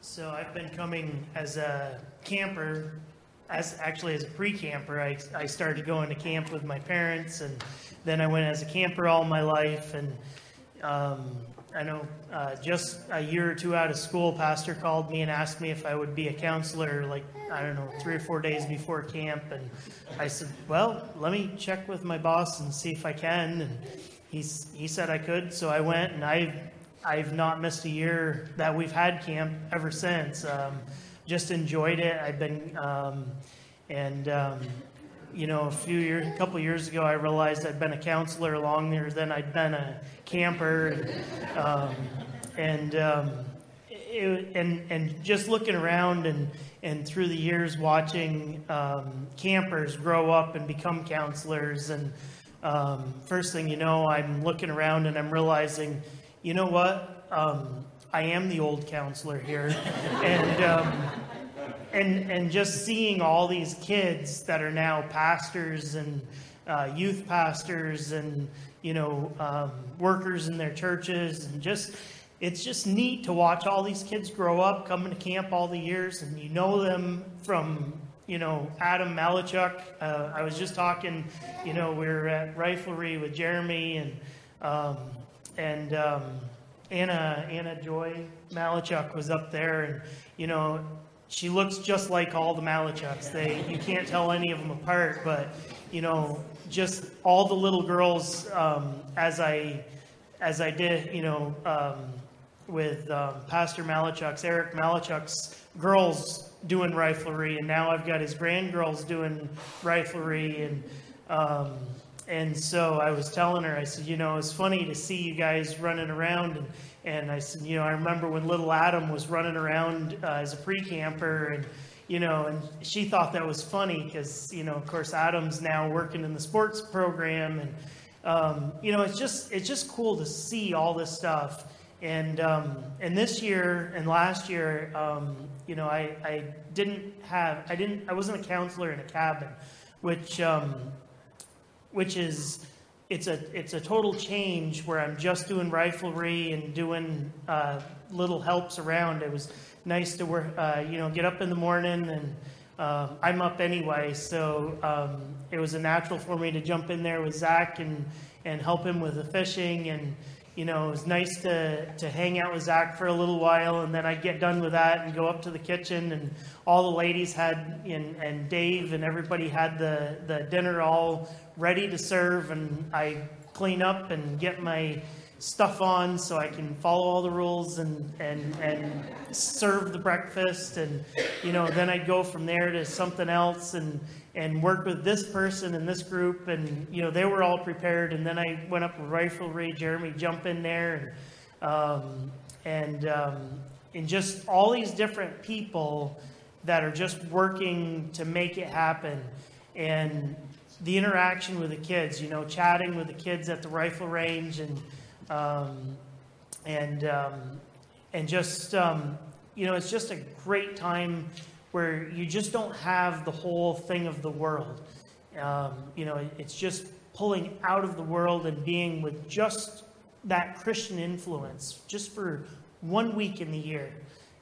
So I've been coming as a camper, as a pre-camper. I started going to camp with my parents, and then I went as a camper all my life. And I know just a year or two out of school, Pastor called me and asked me if I would be a counselor, like, I don't know, 3 or 4 days before camp. And I said, well, let me check with my boss and see if I can. And he said I could, so I went, and I've not missed a year that we've had camp ever since. Just enjoyed it. I've been, a couple years ago, I realized I'd been a counselor longer than I'd been a camper, and just looking around and through the years watching campers grow up and become counselors, and first thing you know, I'm looking around and I'm realizing, you know what, I am the old counselor here, and just seeing all these kids that are now pastors and youth pastors and workers in their churches, and just it's just neat to watch all these kids grow up, coming to camp all the years, and you know them from Adam Malachuk. I was just talking, we were at Riflery with Jeremy and Anna Joy Malachuk was up there, and she looks just like all the Malachuks. You can't tell any of them apart, but just all the little girls, as I did, with Pastor Malachuk's, Eric Malachuk's girls doing riflery, and now I've got his grandgirls doing riflery, and so I was telling her, I said, it's funny to see you guys running around, and I said, I remember when little Adam was running around as a pre-camper, and she thought that was funny because, of course, Adam's now working in the sports program, and, it's just cool to see all this stuff. And this year and last year, I wasn't a counselor in a cabin, which is, It's a total change where I'm just doing riflery and doing little helps around. It was nice to work, get up in the morning, and I'm up anyway, so it was a natural for me to jump in there with Zach and help him with the fishing, and it was nice to hang out with Zach for a little while, and then I'd get done with that and go up to the kitchen, and all the ladies had and Dave and everybody had the dinner all ready to serve, and I clean up and get my stuff on so I can follow all the rules and serve the breakfast, and then I'd go from there to something else and work with this person and this group, and they were all prepared, and then I went up with riflery. Jeremy jump in there, and just all these different people that are just working to make it happen, and the interaction with the kids, chatting with the kids at the rifle range, and it's just a great time where you just don't have the whole thing of the world. It's just pulling out of the world and being with just that Christian influence just for 1 week in the year,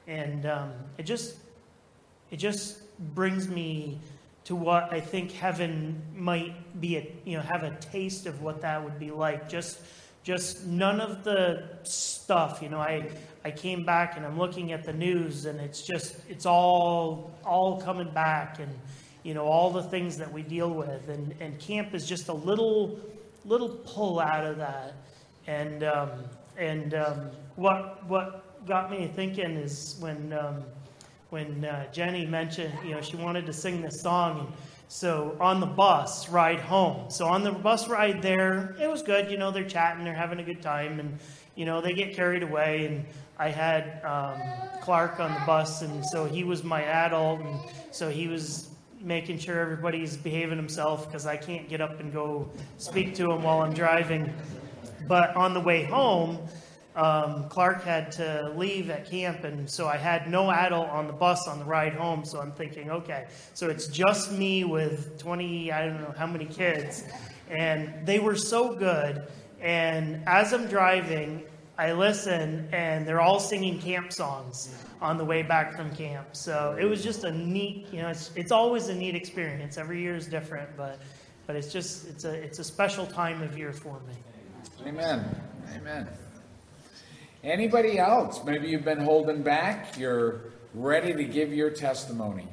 and it just brings me to what I think heaven might be, have a taste of what that would be like. Just none of the stuff, I came back and I'm looking at the news, and it's all coming back, and all the things that we deal with, and camp is just a little pull out of that, and what got me thinking is when Jenny mentioned, she wanted to sing this song, and so on the bus ride home. So on the bus ride there, it was good. They're chatting, they're having a good time, and they get carried away. And I had Clark on the bus, and so he was my adult, and so he was making sure everybody's behaving himself because I can't get up and go speak to him while I'm driving. But on the way home, Clark had to leave at camp, and so I had no adult on the bus on the ride home, so I'm thinking, okay, so it's just me with 20, I don't know how many kids, and they were so good, and as I'm driving, I listen, and they're all singing camp songs on the way back from camp, so it was just a neat, it's always a neat experience, every year is different, but it's a special time of year for me. Amen. Anybody else? Maybe you've been holding back. You're ready to give your testimony.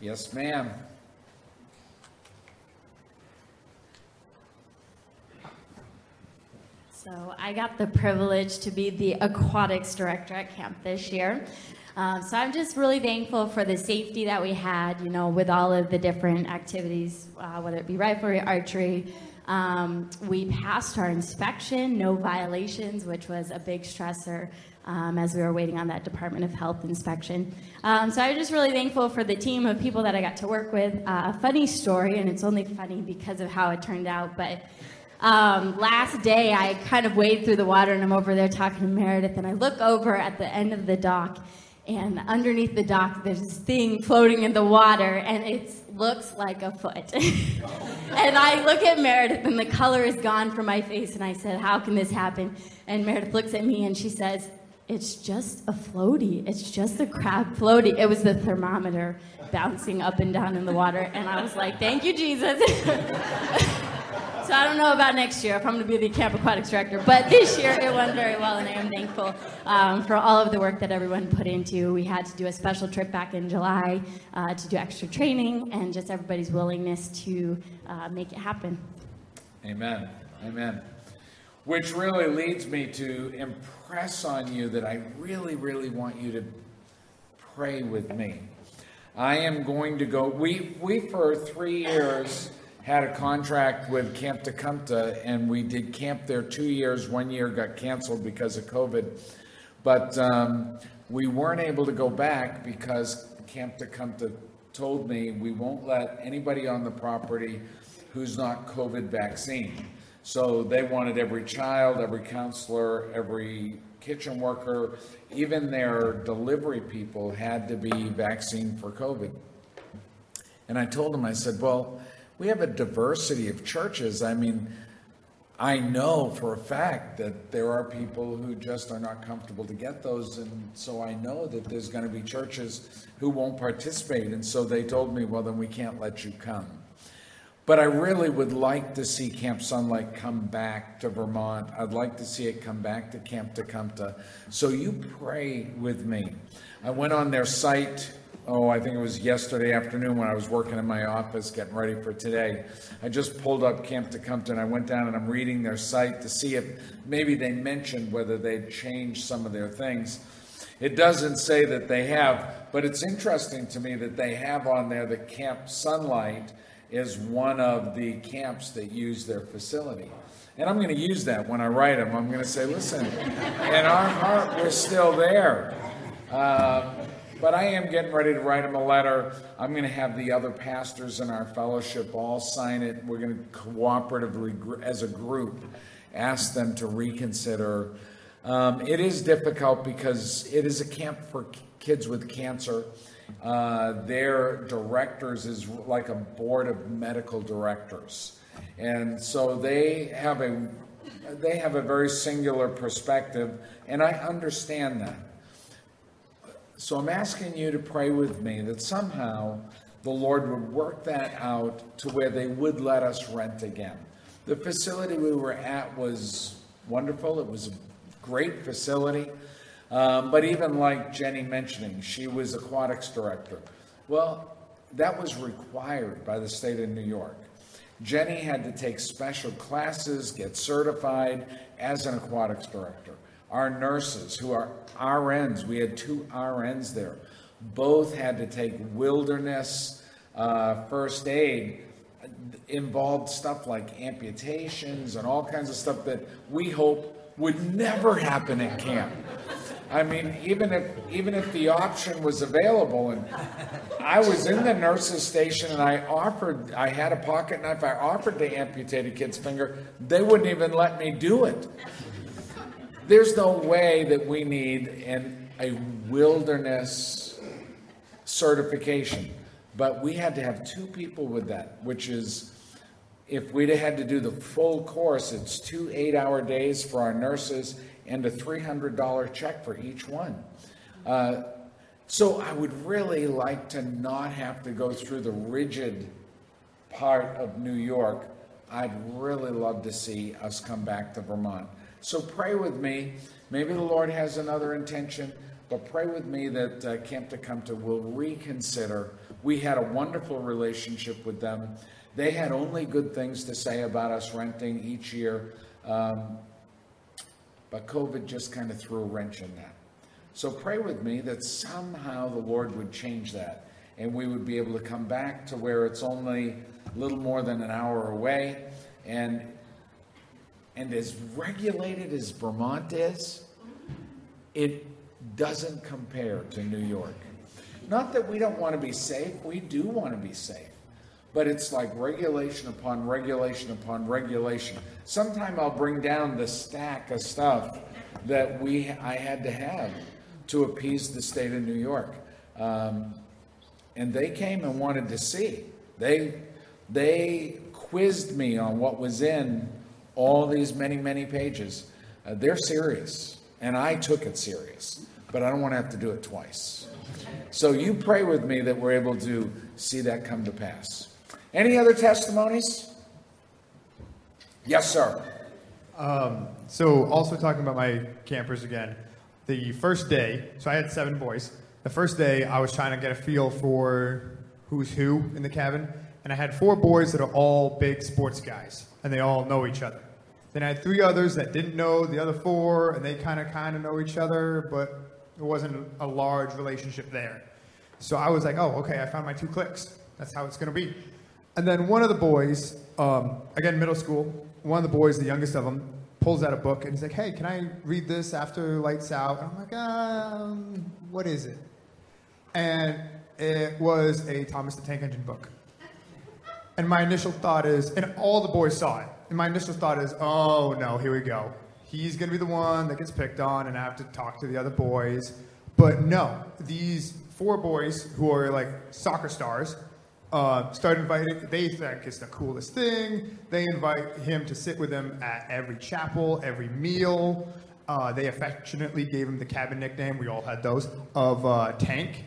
Yes, ma'am. So I got the privilege to be the aquatics director at camp this year. So I'm just really thankful for the safety that we had, with all of the different activities, whether it be riflery, archery, We passed our inspection, no violations, which was a big stressor as we were waiting on that Department of Health inspection. So I was just really thankful for the team of people that I got to work with. A funny story, and it's only funny because of how it turned out, but last day I kind of waded through the water, and I'm over there talking to Meredith, and I look over at the end of the dock, and underneath the dock there's this thing floating in the water, and it looks like a foot. And I look at Meredith, and the color is gone from my face, and I said, how can this happen? And Meredith looks at me, and she says, it's just a floaty. It's just a crab floaty. It was the thermometer bouncing up and down in the water, and I was like, thank you, Jesus. So I don't know about next year if I'm going to be the Camp Aquatics Director, but this year it went very well, and I am thankful for all of the work that everyone put into. We had to do a special trip back in July to do extra training, and just everybody's willingness to make it happen. Amen. Amen. Which really leads me to impress on you that I really, really want you to pray with me. I am going to go, we for 3 years... had a contract with Camp Tecumta, and we did camp there 2 years. 1 year got canceled because of COVID, but we weren't able to go back because Camp Tecumta told me we won't let anybody on the property who's not COVID vaccinated. So they wanted every child, every counselor, every kitchen worker, even their delivery people had to be vaccinated for COVID. And I told them, I said, well, we have a diversity of churches. I mean, I know for a fact that there are people who just are not comfortable to get those. And so I know that there's going to be churches who won't participate. And so they told me, well, then we can't let you come. But I really would like to see Camp Sunlight come back to Vermont. I'd like to see it come back to Camp Tecumta. So you pray with me. I went on their site. Oh, I think it was yesterday afternoon when I was working in my office getting ready for today. I just pulled up Camp Tecumseh, and I went down and I'm reading their site to see if maybe they mentioned whether they'd changed some of their things. It doesn't say that they have, but it's interesting to me that they have on there that Camp Sunlight is one of the camps that use their facility. And I'm going to use that when I write them. I'm going to say, listen, in our heart, we're still there. But I am getting ready to write him a letter. I'm going to have the other pastors in our fellowship all sign it. We're going to cooperatively, as a group, ask them to reconsider. It is difficult because it is a camp for kids with cancer. Their directors is like a board of medical directors. And so they have a very singular perspective, and I understand that. So I'm asking you to pray with me that somehow the Lord would work that out to where they would let us rent again. The facility we were at was wonderful. It was a great facility. But even like Jenny mentioning, she was aquatics director. Well, that was required by the state of New York. Jenny had to take special classes, get certified as an aquatics director. Our nurses, who are RNs, we had two RNs there, both had to take wilderness first aid, involved stuff like amputations and all kinds of stuff that we hope would never happen at camp. I mean, even if the option was available, and I was in the nurses' station and I had a pocket knife, I offered to amputate a kid's finger, they wouldn't even let me do it. There's no way that we need a wilderness certification, but we had to have two people with that, which is, if we'd had to do the full course, it's 2 8-hour days for our nurses and a $300 check for each one. So I would really like to not have to go through the rigid part of New York. I'd really love to see us come back to Vermont. So pray with me. Maybe the Lord has another intention, but pray with me that Camp Tecumseh will reconsider. We had a wonderful relationship with them. They had only good things to say about us renting each year, but COVID just kind of threw a wrench in that. So pray with me that somehow the Lord would change that, and we would be able to come back to where it's only a little more than an hour away, And as regulated as Vermont is, it doesn't compare to New York. Not that we don't want to be safe. We do want to be safe. But it's like regulation upon regulation upon regulation. Sometime I'll bring down the stack of stuff that I had to have to appease the state of New York. And they came and wanted to see. They quizzed me on what was in all these many, many pages. They're serious. And I took it serious. But I don't want to have to do it twice. So you pray with me that we're able to see that come to pass. Any other testimonies? Yes, sir. So also talking about my campers again. The first day, so I had 7 boys. The first day, I was trying to get a feel for who's who in the cabin. And I had 4 boys that are all big sports guys. And they all know each other. Then I had 3 others that didn't know the other 4. And they kind of know each other. But there wasn't a large relationship there. So I was like, oh, okay, I found my 2 cliques. That's how it's going to be. And then one of the boys, again, middle school, one of the boys, the youngest of them, pulls out a book and he's like, hey, can I read this after lights out? And I'm like, what is it? And it was a Thomas the Tank Engine book. And my initial thought is, and all the boys saw it, and my initial thought is, oh, no, here we go. He's going to be the one that gets picked on, and I have to talk to the other boys. But no, these 4 boys who are like soccer stars start inviting. They think it's the coolest thing. They invite him to sit with them at every chapel, every meal. They affectionately gave him the cabin nickname. We all had those of Tank,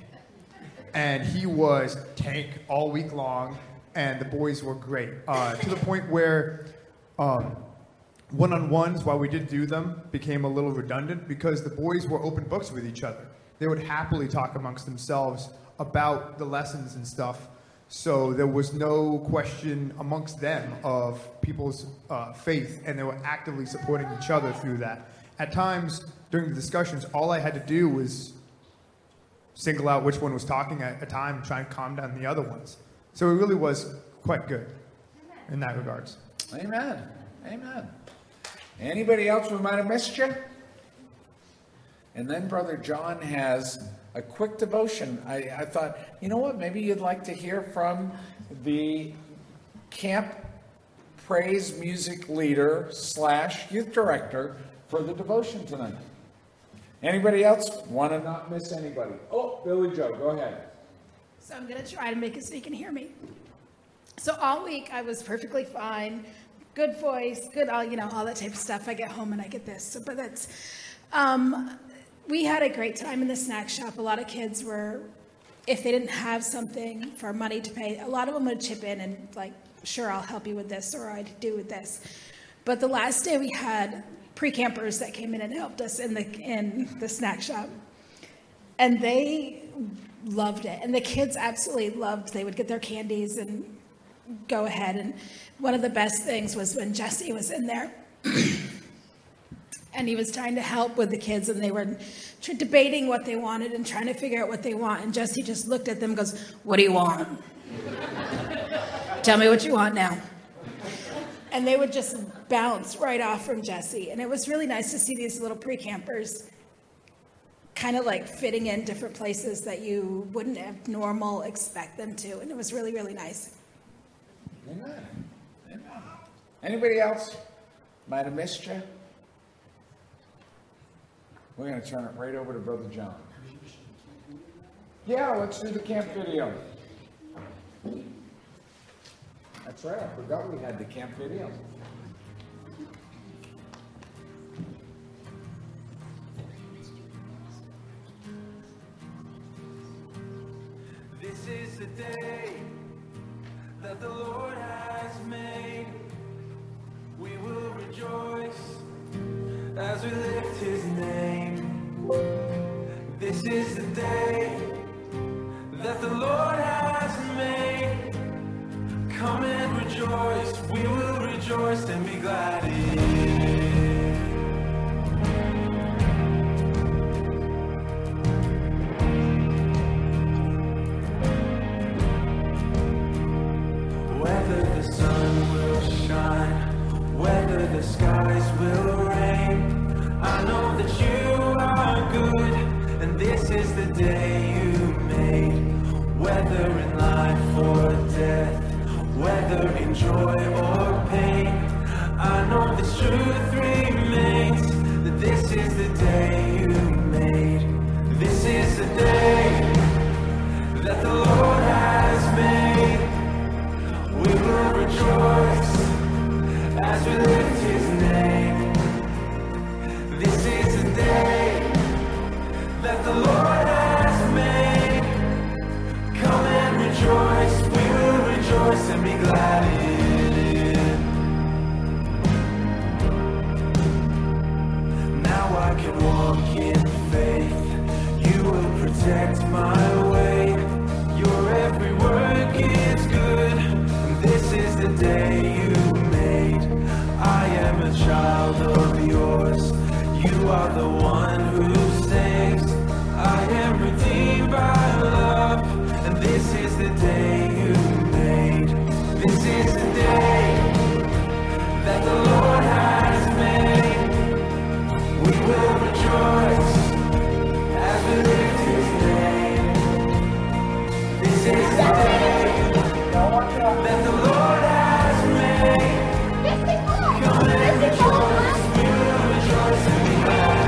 and he was Tank all week long. And the boys were great to the point where. One-on-ones, while we did do them, became a little redundant because the boys were open books with each other. They would happily talk amongst themselves about the lessons and stuff. So there was no question amongst them of people's faith, and they were actively supporting each other through that. At times, during the discussions, all I had to do was single out which one was talking at a time, try and calm down the other ones. So it really was quite good in that regards. Amen. Amen. Anybody else we might have missed you? And then Brother John has a quick devotion. I thought, you know what? Maybe you'd like to hear from the camp praise music leader / youth director for the devotion tonight. Anybody else want to not miss anybody? Oh, Billy Joe, go ahead. So I'm going to try to make it so you can hear me. So all week I was perfectly fine. Good voice, good, all that type of stuff. I get home and I get this. So, but that's, we had a great time in the snack shop. A lot of kids were, if they didn't have something for money to pay, a lot of them would chip in and like, sure, I'll help you with this or I do with this. But the last day we had pre-campers that came in and helped us in the snack shop. And they loved it. And the kids absolutely loved, they would get their candies and go ahead. And one of the best things was when Jesse was in there and he was trying to help with the kids and they were debating what they wanted and trying to figure out what they want. And Jesse just looked at them and goes, what do you want? Tell me what you want now. And they would just bounce right off from Jesse. And it was really nice to see these little pre-campers kind of like fitting in different places that you wouldn't have normal expect them to. And it was really, really nice. Amen. Amen. Anybody else might have missed you? We're going to turn it right over to Brother John. Yeah, let's do the camp video. That's right, I forgot we had the camp video. This is the day that the Lord has made, we will rejoice as we lift His name. This is the day that the Lord has made. Come and rejoice, we will rejoice and be glad in it. Whether the sun will shine the skies will rain. I know that you are good, and this is the day you made. Whether in life or death, whether in joy or pain, I know this truth remains, that this is the day you made. This is the day that the Lord has made. We will rejoice as we lift His name. This is the day that the Lord has made. Come and rejoice, we will rejoice and be glad in it. Now I can walk in faith, You will protect my way. Your every work is good, and this is the day You made. I am a child of Yours, You are the one who saves. I am redeemed by love, and this is the day You made. This is the day that the Lord has made. We will rejoice as we lift His name. This is the day that the Lord has made. Come and rejoice, we will rejoice and be glad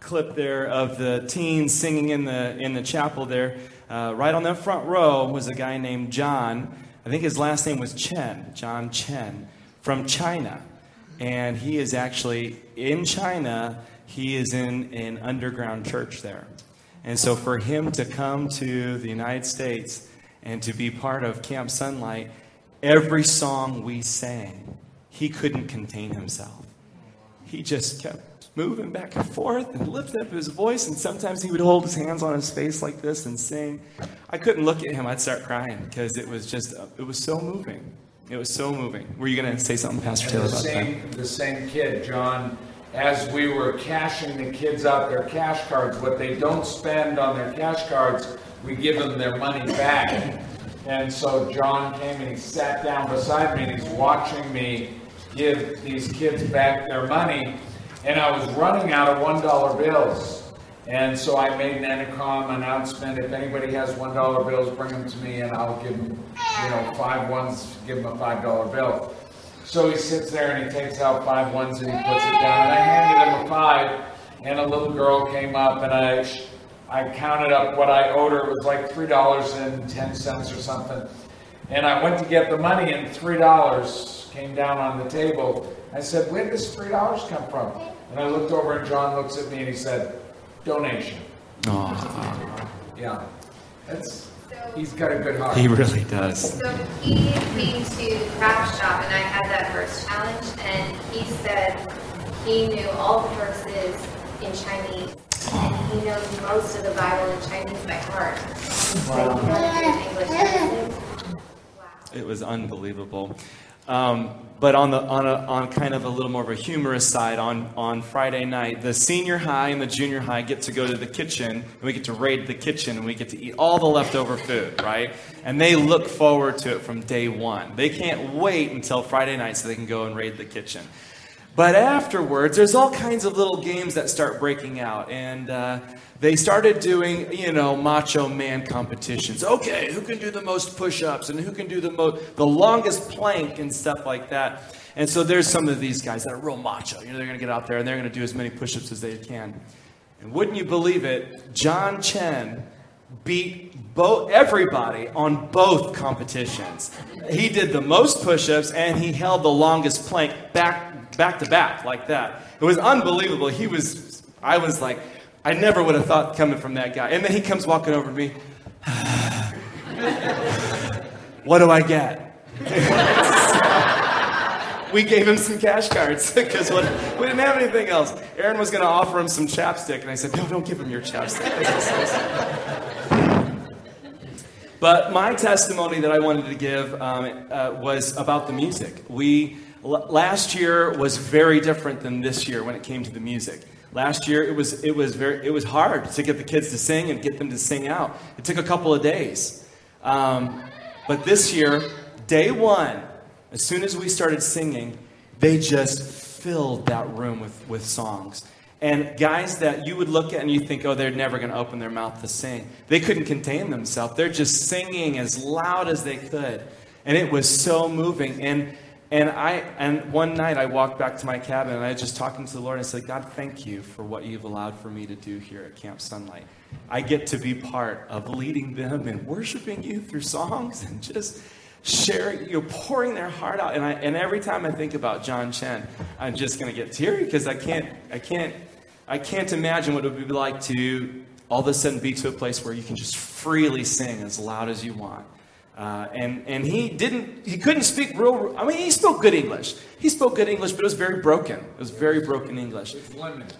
clip there of the teens singing in the chapel there. Right on the front row was a guy named John. I think his last name was Chen, John Chen, from China. And he is actually in China. He is in an underground church there. And so for him to come to the United States and to be part of Camp Sunlight, every song we sang, he couldn't contain himself. He just kept moving back and forth and lifted up his voice, and sometimes he would hold his hands on his face like this and sing. I couldn't look at him. I'd start crying because it was so moving. It was so moving. Were you going to say something, Pastor Taylor, about that? The same kid, John, as we were cashing the kids out their cash cards, what they don't spend on their cash cards, we give them their money back. And so John came and he sat down beside me and he's watching me give these kids back their money, and I was running out of $1 bills. And so I made an intercom announcement: if anybody has $1 bills, bring them to me and I'll give them, five ones, give them a $5 bill. So he sits there and he takes out 5 ones and he puts it down. And I handed him a 5, and a little girl came up and I counted up what I owed her. It was like $3.10 or something. And I went to get the money and $3 came down on the table. I said, "Where did this $3 come from?" And I looked over and John looks at me and he said, "Donation." Aww. Yeah. He's got a good heart. He really does. So he came to craft shop and I had that verse challenge, and he said he knew all the verses in Chinese. And he knows most of the Bible in Chinese by heart. Wow. It was unbelievable. But on kind of a little more of a humorous side, on Friday night, the senior high and the junior high get to go to the kitchen, and we get to raid the kitchen, and we get to eat all the leftover food, right? And they look forward to it from day one. They can't wait until Friday night so they can go and raid the kitchen. But afterwards, there's all kinds of little games that start breaking out, and they started doing, macho man competitions. Okay, who can do the most push-ups and who can do the longest plank and stuff like that. And so there's some of these guys that are real macho. They're going to get out there and they're going to do as many push-ups as they can. And wouldn't you believe it, John Chen beat everybody on both competitions. He did the most push-ups and he held the longest plank back to back like that. It was unbelievable. I was like, I never would have thought coming from that guy. And then he comes walking over to me. What do I get? We gave him some cash cards because we didn't have anything else. Aaron was going to offer him some chapstick, and I said, "No, don't give him your chapstick." But my testimony that I wanted to give was about the music. Last year was very different than this year when it came to the music. Last year it was hard to get the kids to sing and get them to sing out. It took a couple of days, but this year, day one, as soon as we started singing, they just filled that room with songs. And guys that you would look at and you think, oh, they're never going to open their mouth to sing. They couldn't contain themselves. They're just singing as loud as they could, and it was so moving. And one night I walked back to my cabin and I was just talking to the Lord and I said, "God, thank you for what you've allowed for me to do here at Camp Sunlight. I get to be part of leading them and worshiping you through songs and just sharing, pouring their heart out." And every time I think about John Chen, I'm just going to get teary because I can't imagine what it would be like to all of a sudden be to a place where you can just freely sing as loud as you want. And he couldn't speak he spoke good English. He spoke good English, but it was very broken. It was very broken English.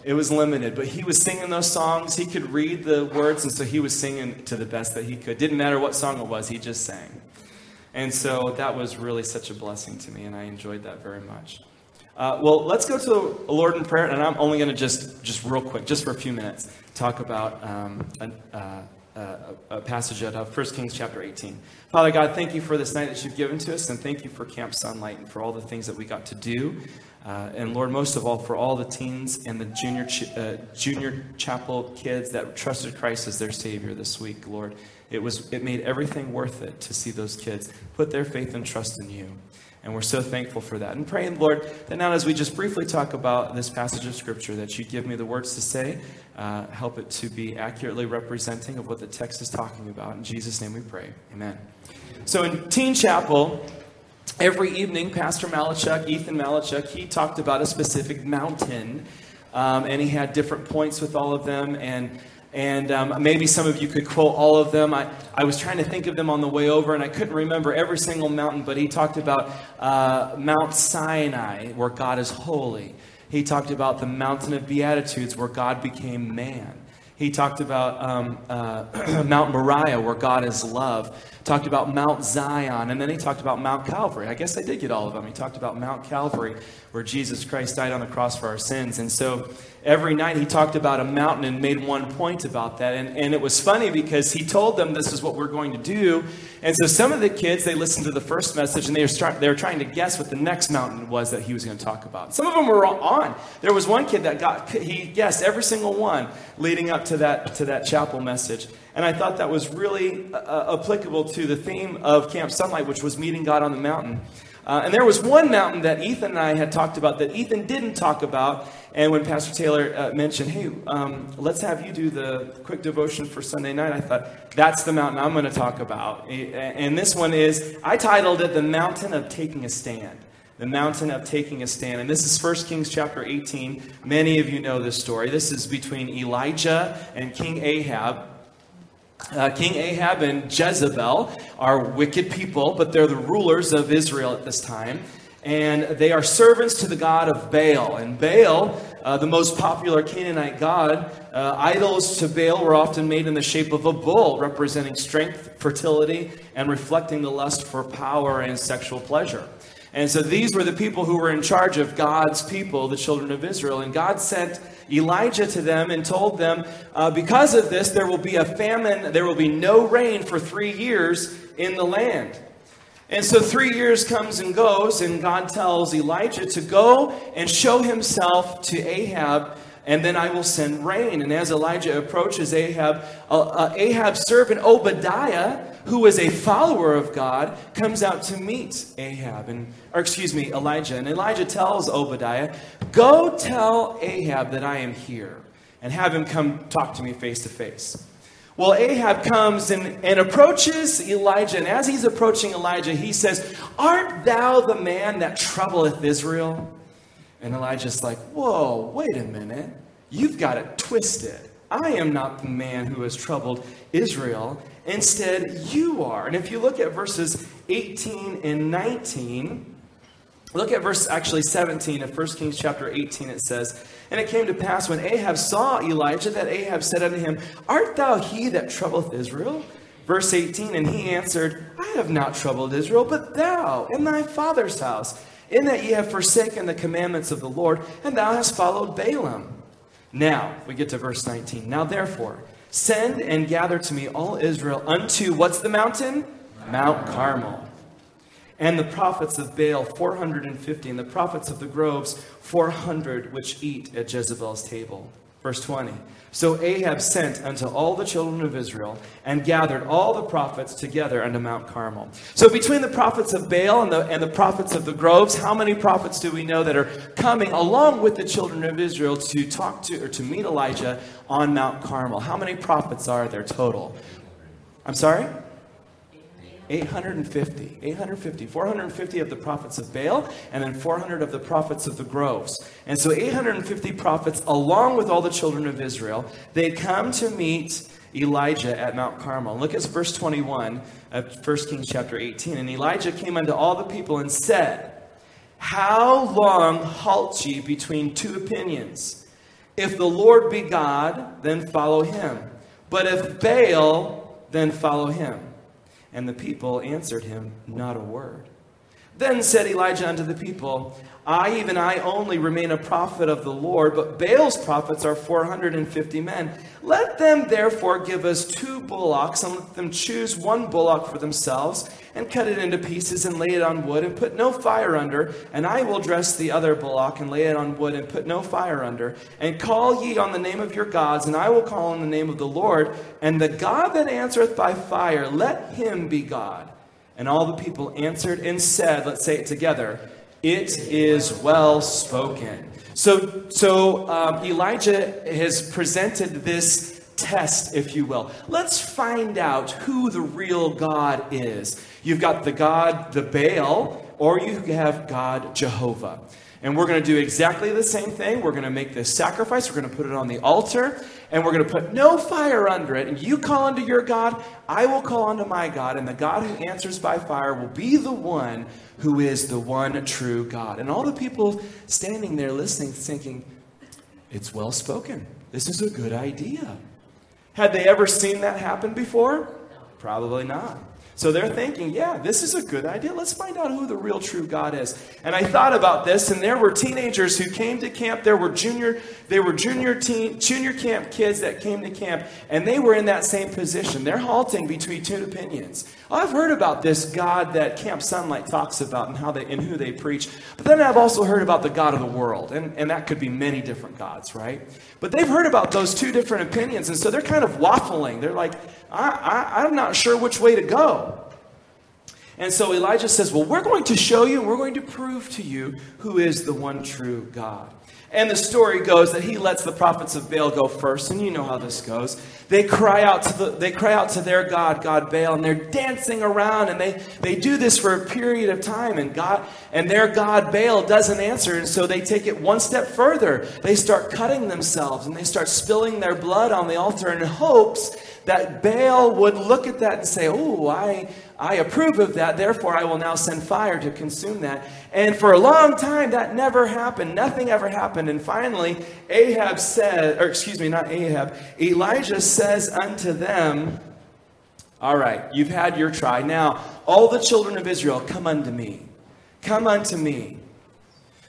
It was limited, but he was singing those songs. He could read the words, and so he was singing to the best that he could. Didn't matter what song it was, he just sang. And so that was really such a blessing to me, and I enjoyed that very much. Well, let's go to the Lord in prayer, and I'm only going to just real quick, just for a few minutes, talk about a passage out of 1 Kings chapter 18. Father God, thank you for this night that you've given to us, and thank you for Camp Sunlight and for all the things that we got to do. And Lord, most of all, for all the teens and the junior chapel kids that trusted Christ as their Savior this week, Lord. It made everything worth it to see those kids put their faith and trust in you. And we're so thankful for that. And praying, Lord, that now as we just briefly talk about this passage of Scripture, that you give me the words to say, help it to be accurately representing of what the text is talking about. In Jesus' name we pray. Amen. So in Teen Chapel, every evening, Pastor Malachuk, Ethan Malachuk, he talked about a specific mountain. And he had different points with all of them. And And maybe some of you could quote all of them. I was trying to think of them on the way over, and I couldn't remember every single mountain, but he talked about Mount Sinai, where God is holy. He talked about the Mountain of Beatitudes, where God became man. He talked about Mount Moriah, where God is love. Talked about Mount Zion, and then he talked about Mount Calvary. I guess I did get all of them. He talked about Mount Calvary, where Jesus Christ died on the cross for our sins. And so every night he talked about a mountain and made one point about that. And it was funny because he told them this is what we're going to do. And so some of the kids, they listened to the first message, and they were trying to guess what the next mountain was that he was going to talk about. Some of them were on. There was one kid that he guessed every single one leading up to that chapel message. And I thought that was really applicable to the theme of Camp Sunlight, which was meeting God on the mountain. And there was one mountain that Ethan and I had talked about that Ethan didn't talk about. And when Pastor Taylor mentioned, hey, let's have you do the quick devotion for Sunday night, I thought, that's the mountain I'm going to talk about. And this one is, I titled it, The Mountain of Taking a Stand. The Mountain of Taking a Stand. And this is 1 Kings chapter 18. Many of you know this story. This is between Elijah and King Ahab. King Ahab and Jezebel are wicked people, but they're the rulers of Israel at this time. And they are servants to the god of Baal. And Baal, the most popular Canaanite god, idols to Baal were often made in the shape of a bull, representing strength, fertility, and reflecting the lust for power and sexual pleasure. And so these were the people who were in charge of God's people, the children of Israel. And God sent Elijah to them and told them, because of this, there will be a famine. There will be no rain for 3 years in the land. And so 3 years comes and goes, and God tells Elijah to go and show himself to Ahab, and then I will send rain. And as Elijah approaches Ahab, Ahab's servant Obadiah, who is a follower of God, comes out to meet Elijah. And Elijah tells Obadiah, go tell Ahab that I am here and have him come talk to me face to face. Well, Ahab comes and approaches Elijah. And as he's approaching Elijah, he says, art thou the man that troubleth Israel? And Elijah's like, whoa, wait a minute. You've got it twisted. I am not the man who has troubled Israel. Instead, you are. And if you look at verses 18 and 19, look at verse 17 of 1 Kings chapter 18, it says, and it came to pass when Ahab saw Elijah that Ahab said unto him, art thou he that troubleth Israel? Verse 18, and he answered, I have not troubled Israel, but thou and thy father's house, in that ye have forsaken the commandments of the Lord, and thou hast followed Balaam. Now, we get to verse 19. Now, therefore, send and gather to me all Israel unto, what's the mountain? Mount Carmel. And the prophets of Baal, 450, and the prophets of the groves, 400, which eat at Jezebel's table. Verse 20. So Ahab sent unto all the children of Israel and gathered all the prophets together unto Mount Carmel. So between the prophets of Baal and the prophets of the groves, how many prophets do we know that are coming along with the children of Israel to talk to or to meet Elijah on Mount Carmel? How many prophets are there total? I'm sorry? 850, 450 of the prophets of Baal, and then 400 of the prophets of the groves. And so 850 prophets, along with all the children of Israel, they come to meet Elijah at Mount Carmel. Look at verse 21 of 1 Kings chapter 18. And Elijah came unto all the people and said, how long halt ye between two opinions? If the Lord be God, then follow him. But if Baal, then follow him. And the people answered him not a word. Then said Elijah unto the people, I, even I only, remain a prophet of the Lord, but Baal's prophets are 450 men. Let them therefore give us two bullocks, and let them choose one bullock for themselves, and cut it into pieces, and lay it on wood, and put no fire under. And I will dress the other bullock, and lay it on wood, and put no fire under. And call ye on the name of your gods, and I will call on the name of the Lord. And the God that answereth by fire, let him be God. And all the people answered and said, let's say it together, it is well spoken. So Elijah has presented this test, if you will. Let's find out who the real God is. You've got the God, the Baal, or you have God, Jehovah. And we're going to do exactly the same thing. We're going to make this sacrifice. We're going to put it on the altar. And we're going to put no fire under it. And you call unto your God, I will call unto my God. And the God who answers by fire will be the one who is the one true God. And all the people standing there listening, thinking, it's well spoken. This is a good idea. Had they ever seen that happen before? Probably not. So they're thinking, yeah, this is a good idea. Let's find out who the real true God is. And I thought about this, and there were teenagers who came to camp. There were junior camp kids that came to camp, and they were in that same position. They're halting between two opinions. I've heard about this God that Camp Sunlight talks about and how they and who they preach. But then I've also heard about the God of the world, and that could be many different gods, right? But they've heard about those two different opinions, and so they're kind of waffling. They're like, I'm not sure which way to go. And so Elijah says, well, we're going to show you, and we're going to prove to you who is the one true God. And the story goes that he lets the prophets of Baal go first, and you know how this goes. They cry out to their God, God Baal, and they're dancing around, and they do this for a period of time, and their God Baal doesn't answer, and so they take it one step further. They start cutting themselves, and they start spilling their blood on the altar in hopes that Baal would look at that and say, oh, I approve of that, therefore I will now send fire to consume that. And for a long time, that never happened. Nothing ever happened. And finally, Elijah says unto them, all right, you've had your try. Now, all the children of Israel, come unto me. Come unto me.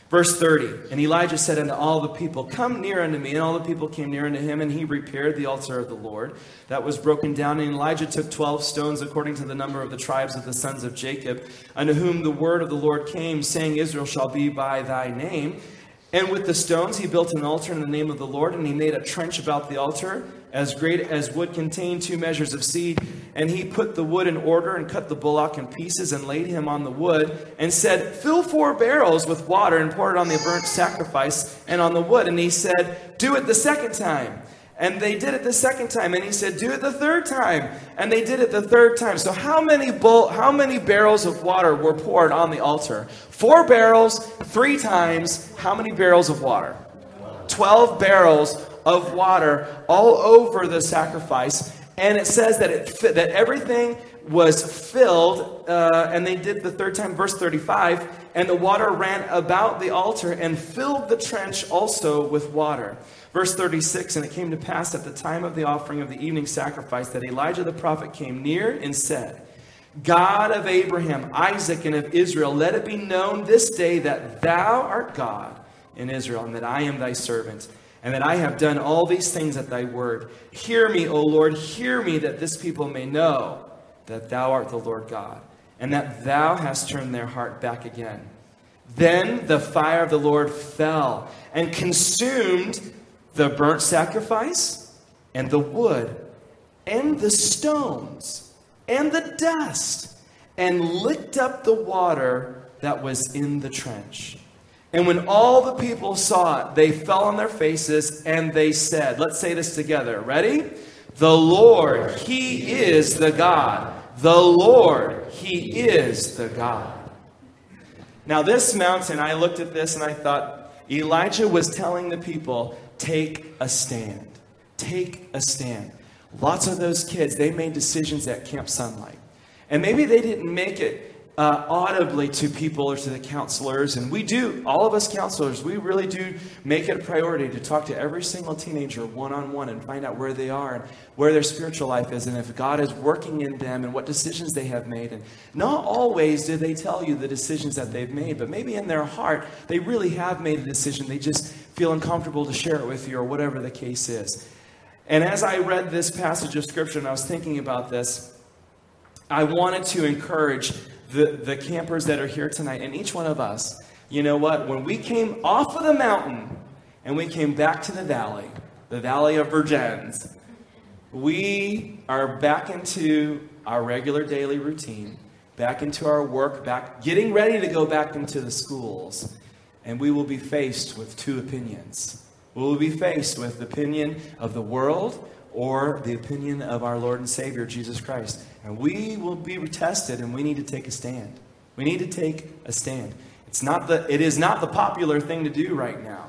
Verse 30, and Elijah said unto all the people, come near unto me. And all the people came near unto him, and he repaired the altar of the Lord that was broken down. And Elijah took 12 stones, according to the number of the tribes of the sons of Jacob, unto whom the word of the Lord came, saying, Israel shall be by thy name. And with the stones he built an altar in the name of the Lord, and he made a trench about the altar, as great as would contain 2 measures of seed. And he put the wood in order, and cut the bullock in pieces, and laid him on the wood, and said, fill 4 barrels with water, and pour it on the burnt sacrifice, and on the wood. And he said, do it the second time. And they did it the second time. And he said, do it the third time. And they did it the third time. So how many barrels of water were poured on the altar? 4 barrels, 3 times. How many barrels of water? 12 barrels of water all over the sacrifice. And it says that that everything was filled, and they did the third time, verse 35, and the water ran about the altar and filled the trench also with water. Verse 36, and it came to pass at the time of the offering of the evening sacrifice that Elijah the prophet came near and said, God of Abraham, Isaac, and of Israel, let it be known this day that thou art God in Israel, and that I am thy servant, and that I have done all these things at thy word. Hear me, O Lord, hear me, that this people may know that thou art the Lord God, and that thou hast turned their heart back again. Then the fire of the Lord fell and consumed the burnt sacrifice and the wood and the stones and the dust, and licked up the water that was in the trench. And when all the people saw it, they fell on their faces, and they said, let's say this together. Ready? The Lord, he is the God. The Lord, he is the God. Now this mountain, I looked at this and I thought, Elijah was telling the people, take a stand. Take a stand. Lots of those kids, they made decisions at Camp Sunlight. And maybe they didn't make it audibly to people or to the counselors. And we do, all of us counselors, we really do make it a priority to talk to every single teenager one-on-one and find out where they are and where their spiritual life is and if God is working in them and what decisions they have made. And not always do they tell you the decisions that they've made, but maybe in their heart, they really have made a decision. They just feel uncomfortable to share it with you or whatever the case is. And as I read this passage of scripture and I was thinking about this, I wanted to encourage the campers that are here tonight, and each one of us, you know what? When we came off of the mountain and we came back to the valley of virgins, we are back into our regular daily routine, back into our work, back getting ready to go back into the schools, and we will be faced with 2 opinions. We will be faced with the opinion of the world or the opinion of our Lord and Savior, Jesus Christ. And we will be tested, and we need to take a stand. We need to take a stand. It is not the popular thing to do right now.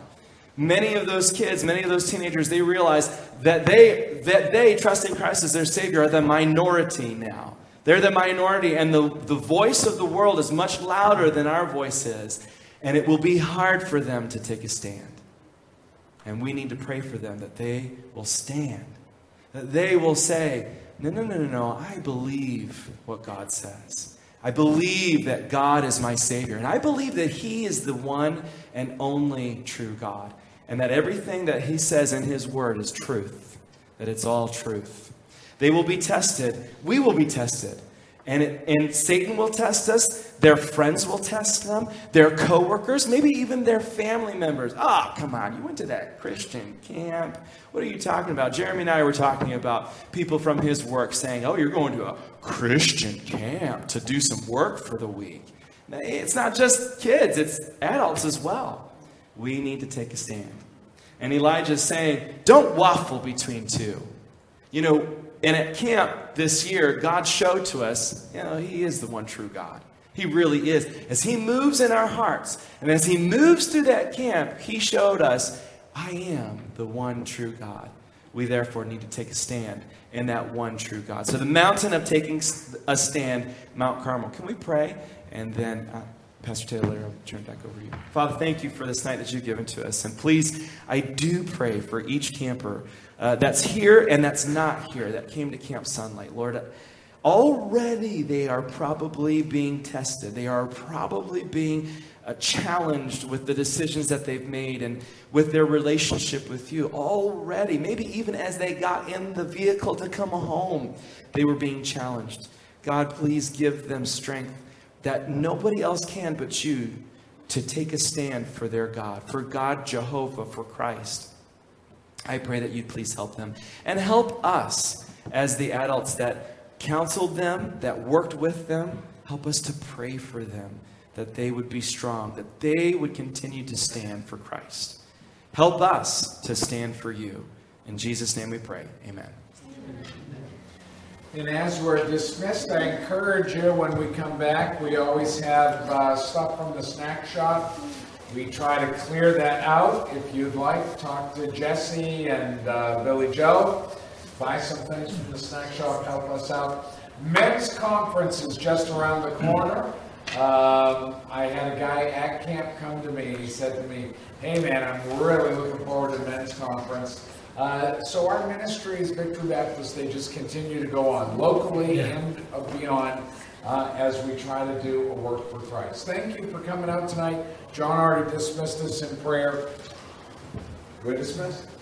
Many of those kids, many of those teenagers, they realize that they trust in Christ as their Savior are the minority now. They're the minority, and the voice of the world is much louder than our voice is, and it will be hard for them to take a stand. And we need to pray for them that they will stand, that they will say, no, I believe what God says. I believe that God is my Savior, and I believe that He is the one and only true God, and that everything that He says in His Word is truth, that it's all truth. They will be tested. We will be tested. And Satan will test us. Their friends will test them. Their coworkers, maybe even their family members. Ah, come on, you went to that Christian camp. What are you talking about? Jeremy and I were talking about people from his work saying, oh, you're going to a Christian camp to do some work for the week. It's not just kids, it's adults as well. We need to take a stand. And Elijah's saying, don't waffle between two. You know, and at camp this year, God showed to us, He is the one true God. He really is. As He moves in our hearts, and as He moves through that camp, He showed us, I am the one true God. We therefore need to take a stand in that one true God. So the mountain of taking a stand, Mount Carmel. Can we pray? And then Pastor Taylor, I'll turn it back over to you. Father, thank you for this night that you've given to us. And please, I do pray for each camper that's here and that's not here, that came to Camp Sunlight. Lord, already they are probably being tested. They are probably being challenged with the decisions that they've made and with their relationship with you. Already, maybe even as they got in the vehicle to come home, they were being challenged. God, please give them strength that nobody else can but you to take a stand for their God, for God Jehovah, for Christ. I pray that you'd please help them and help us as the adults that counseled them, that worked with them. Help us to pray for them, that they would be strong, that they would continue to stand for Christ. Help us to stand for you. In Jesus' name we pray. Amen. And as we're dismissed, I encourage you when we come back, we always have stuff from the snack shop. We try to clear that out. If you'd like, talk to Jesse and Billy Joe. Buy some things from the snack shop, help us out. Men's conference is just around the corner. I had a guy at camp come to me and he said to me, hey man, I'm really looking forward to men's conference. So our ministries, Victory Baptist, they just continue to go on locally and beyond as we try to do a work for Christ. Thank you for coming out tonight. John already dismissed us in prayer. We're dismissed.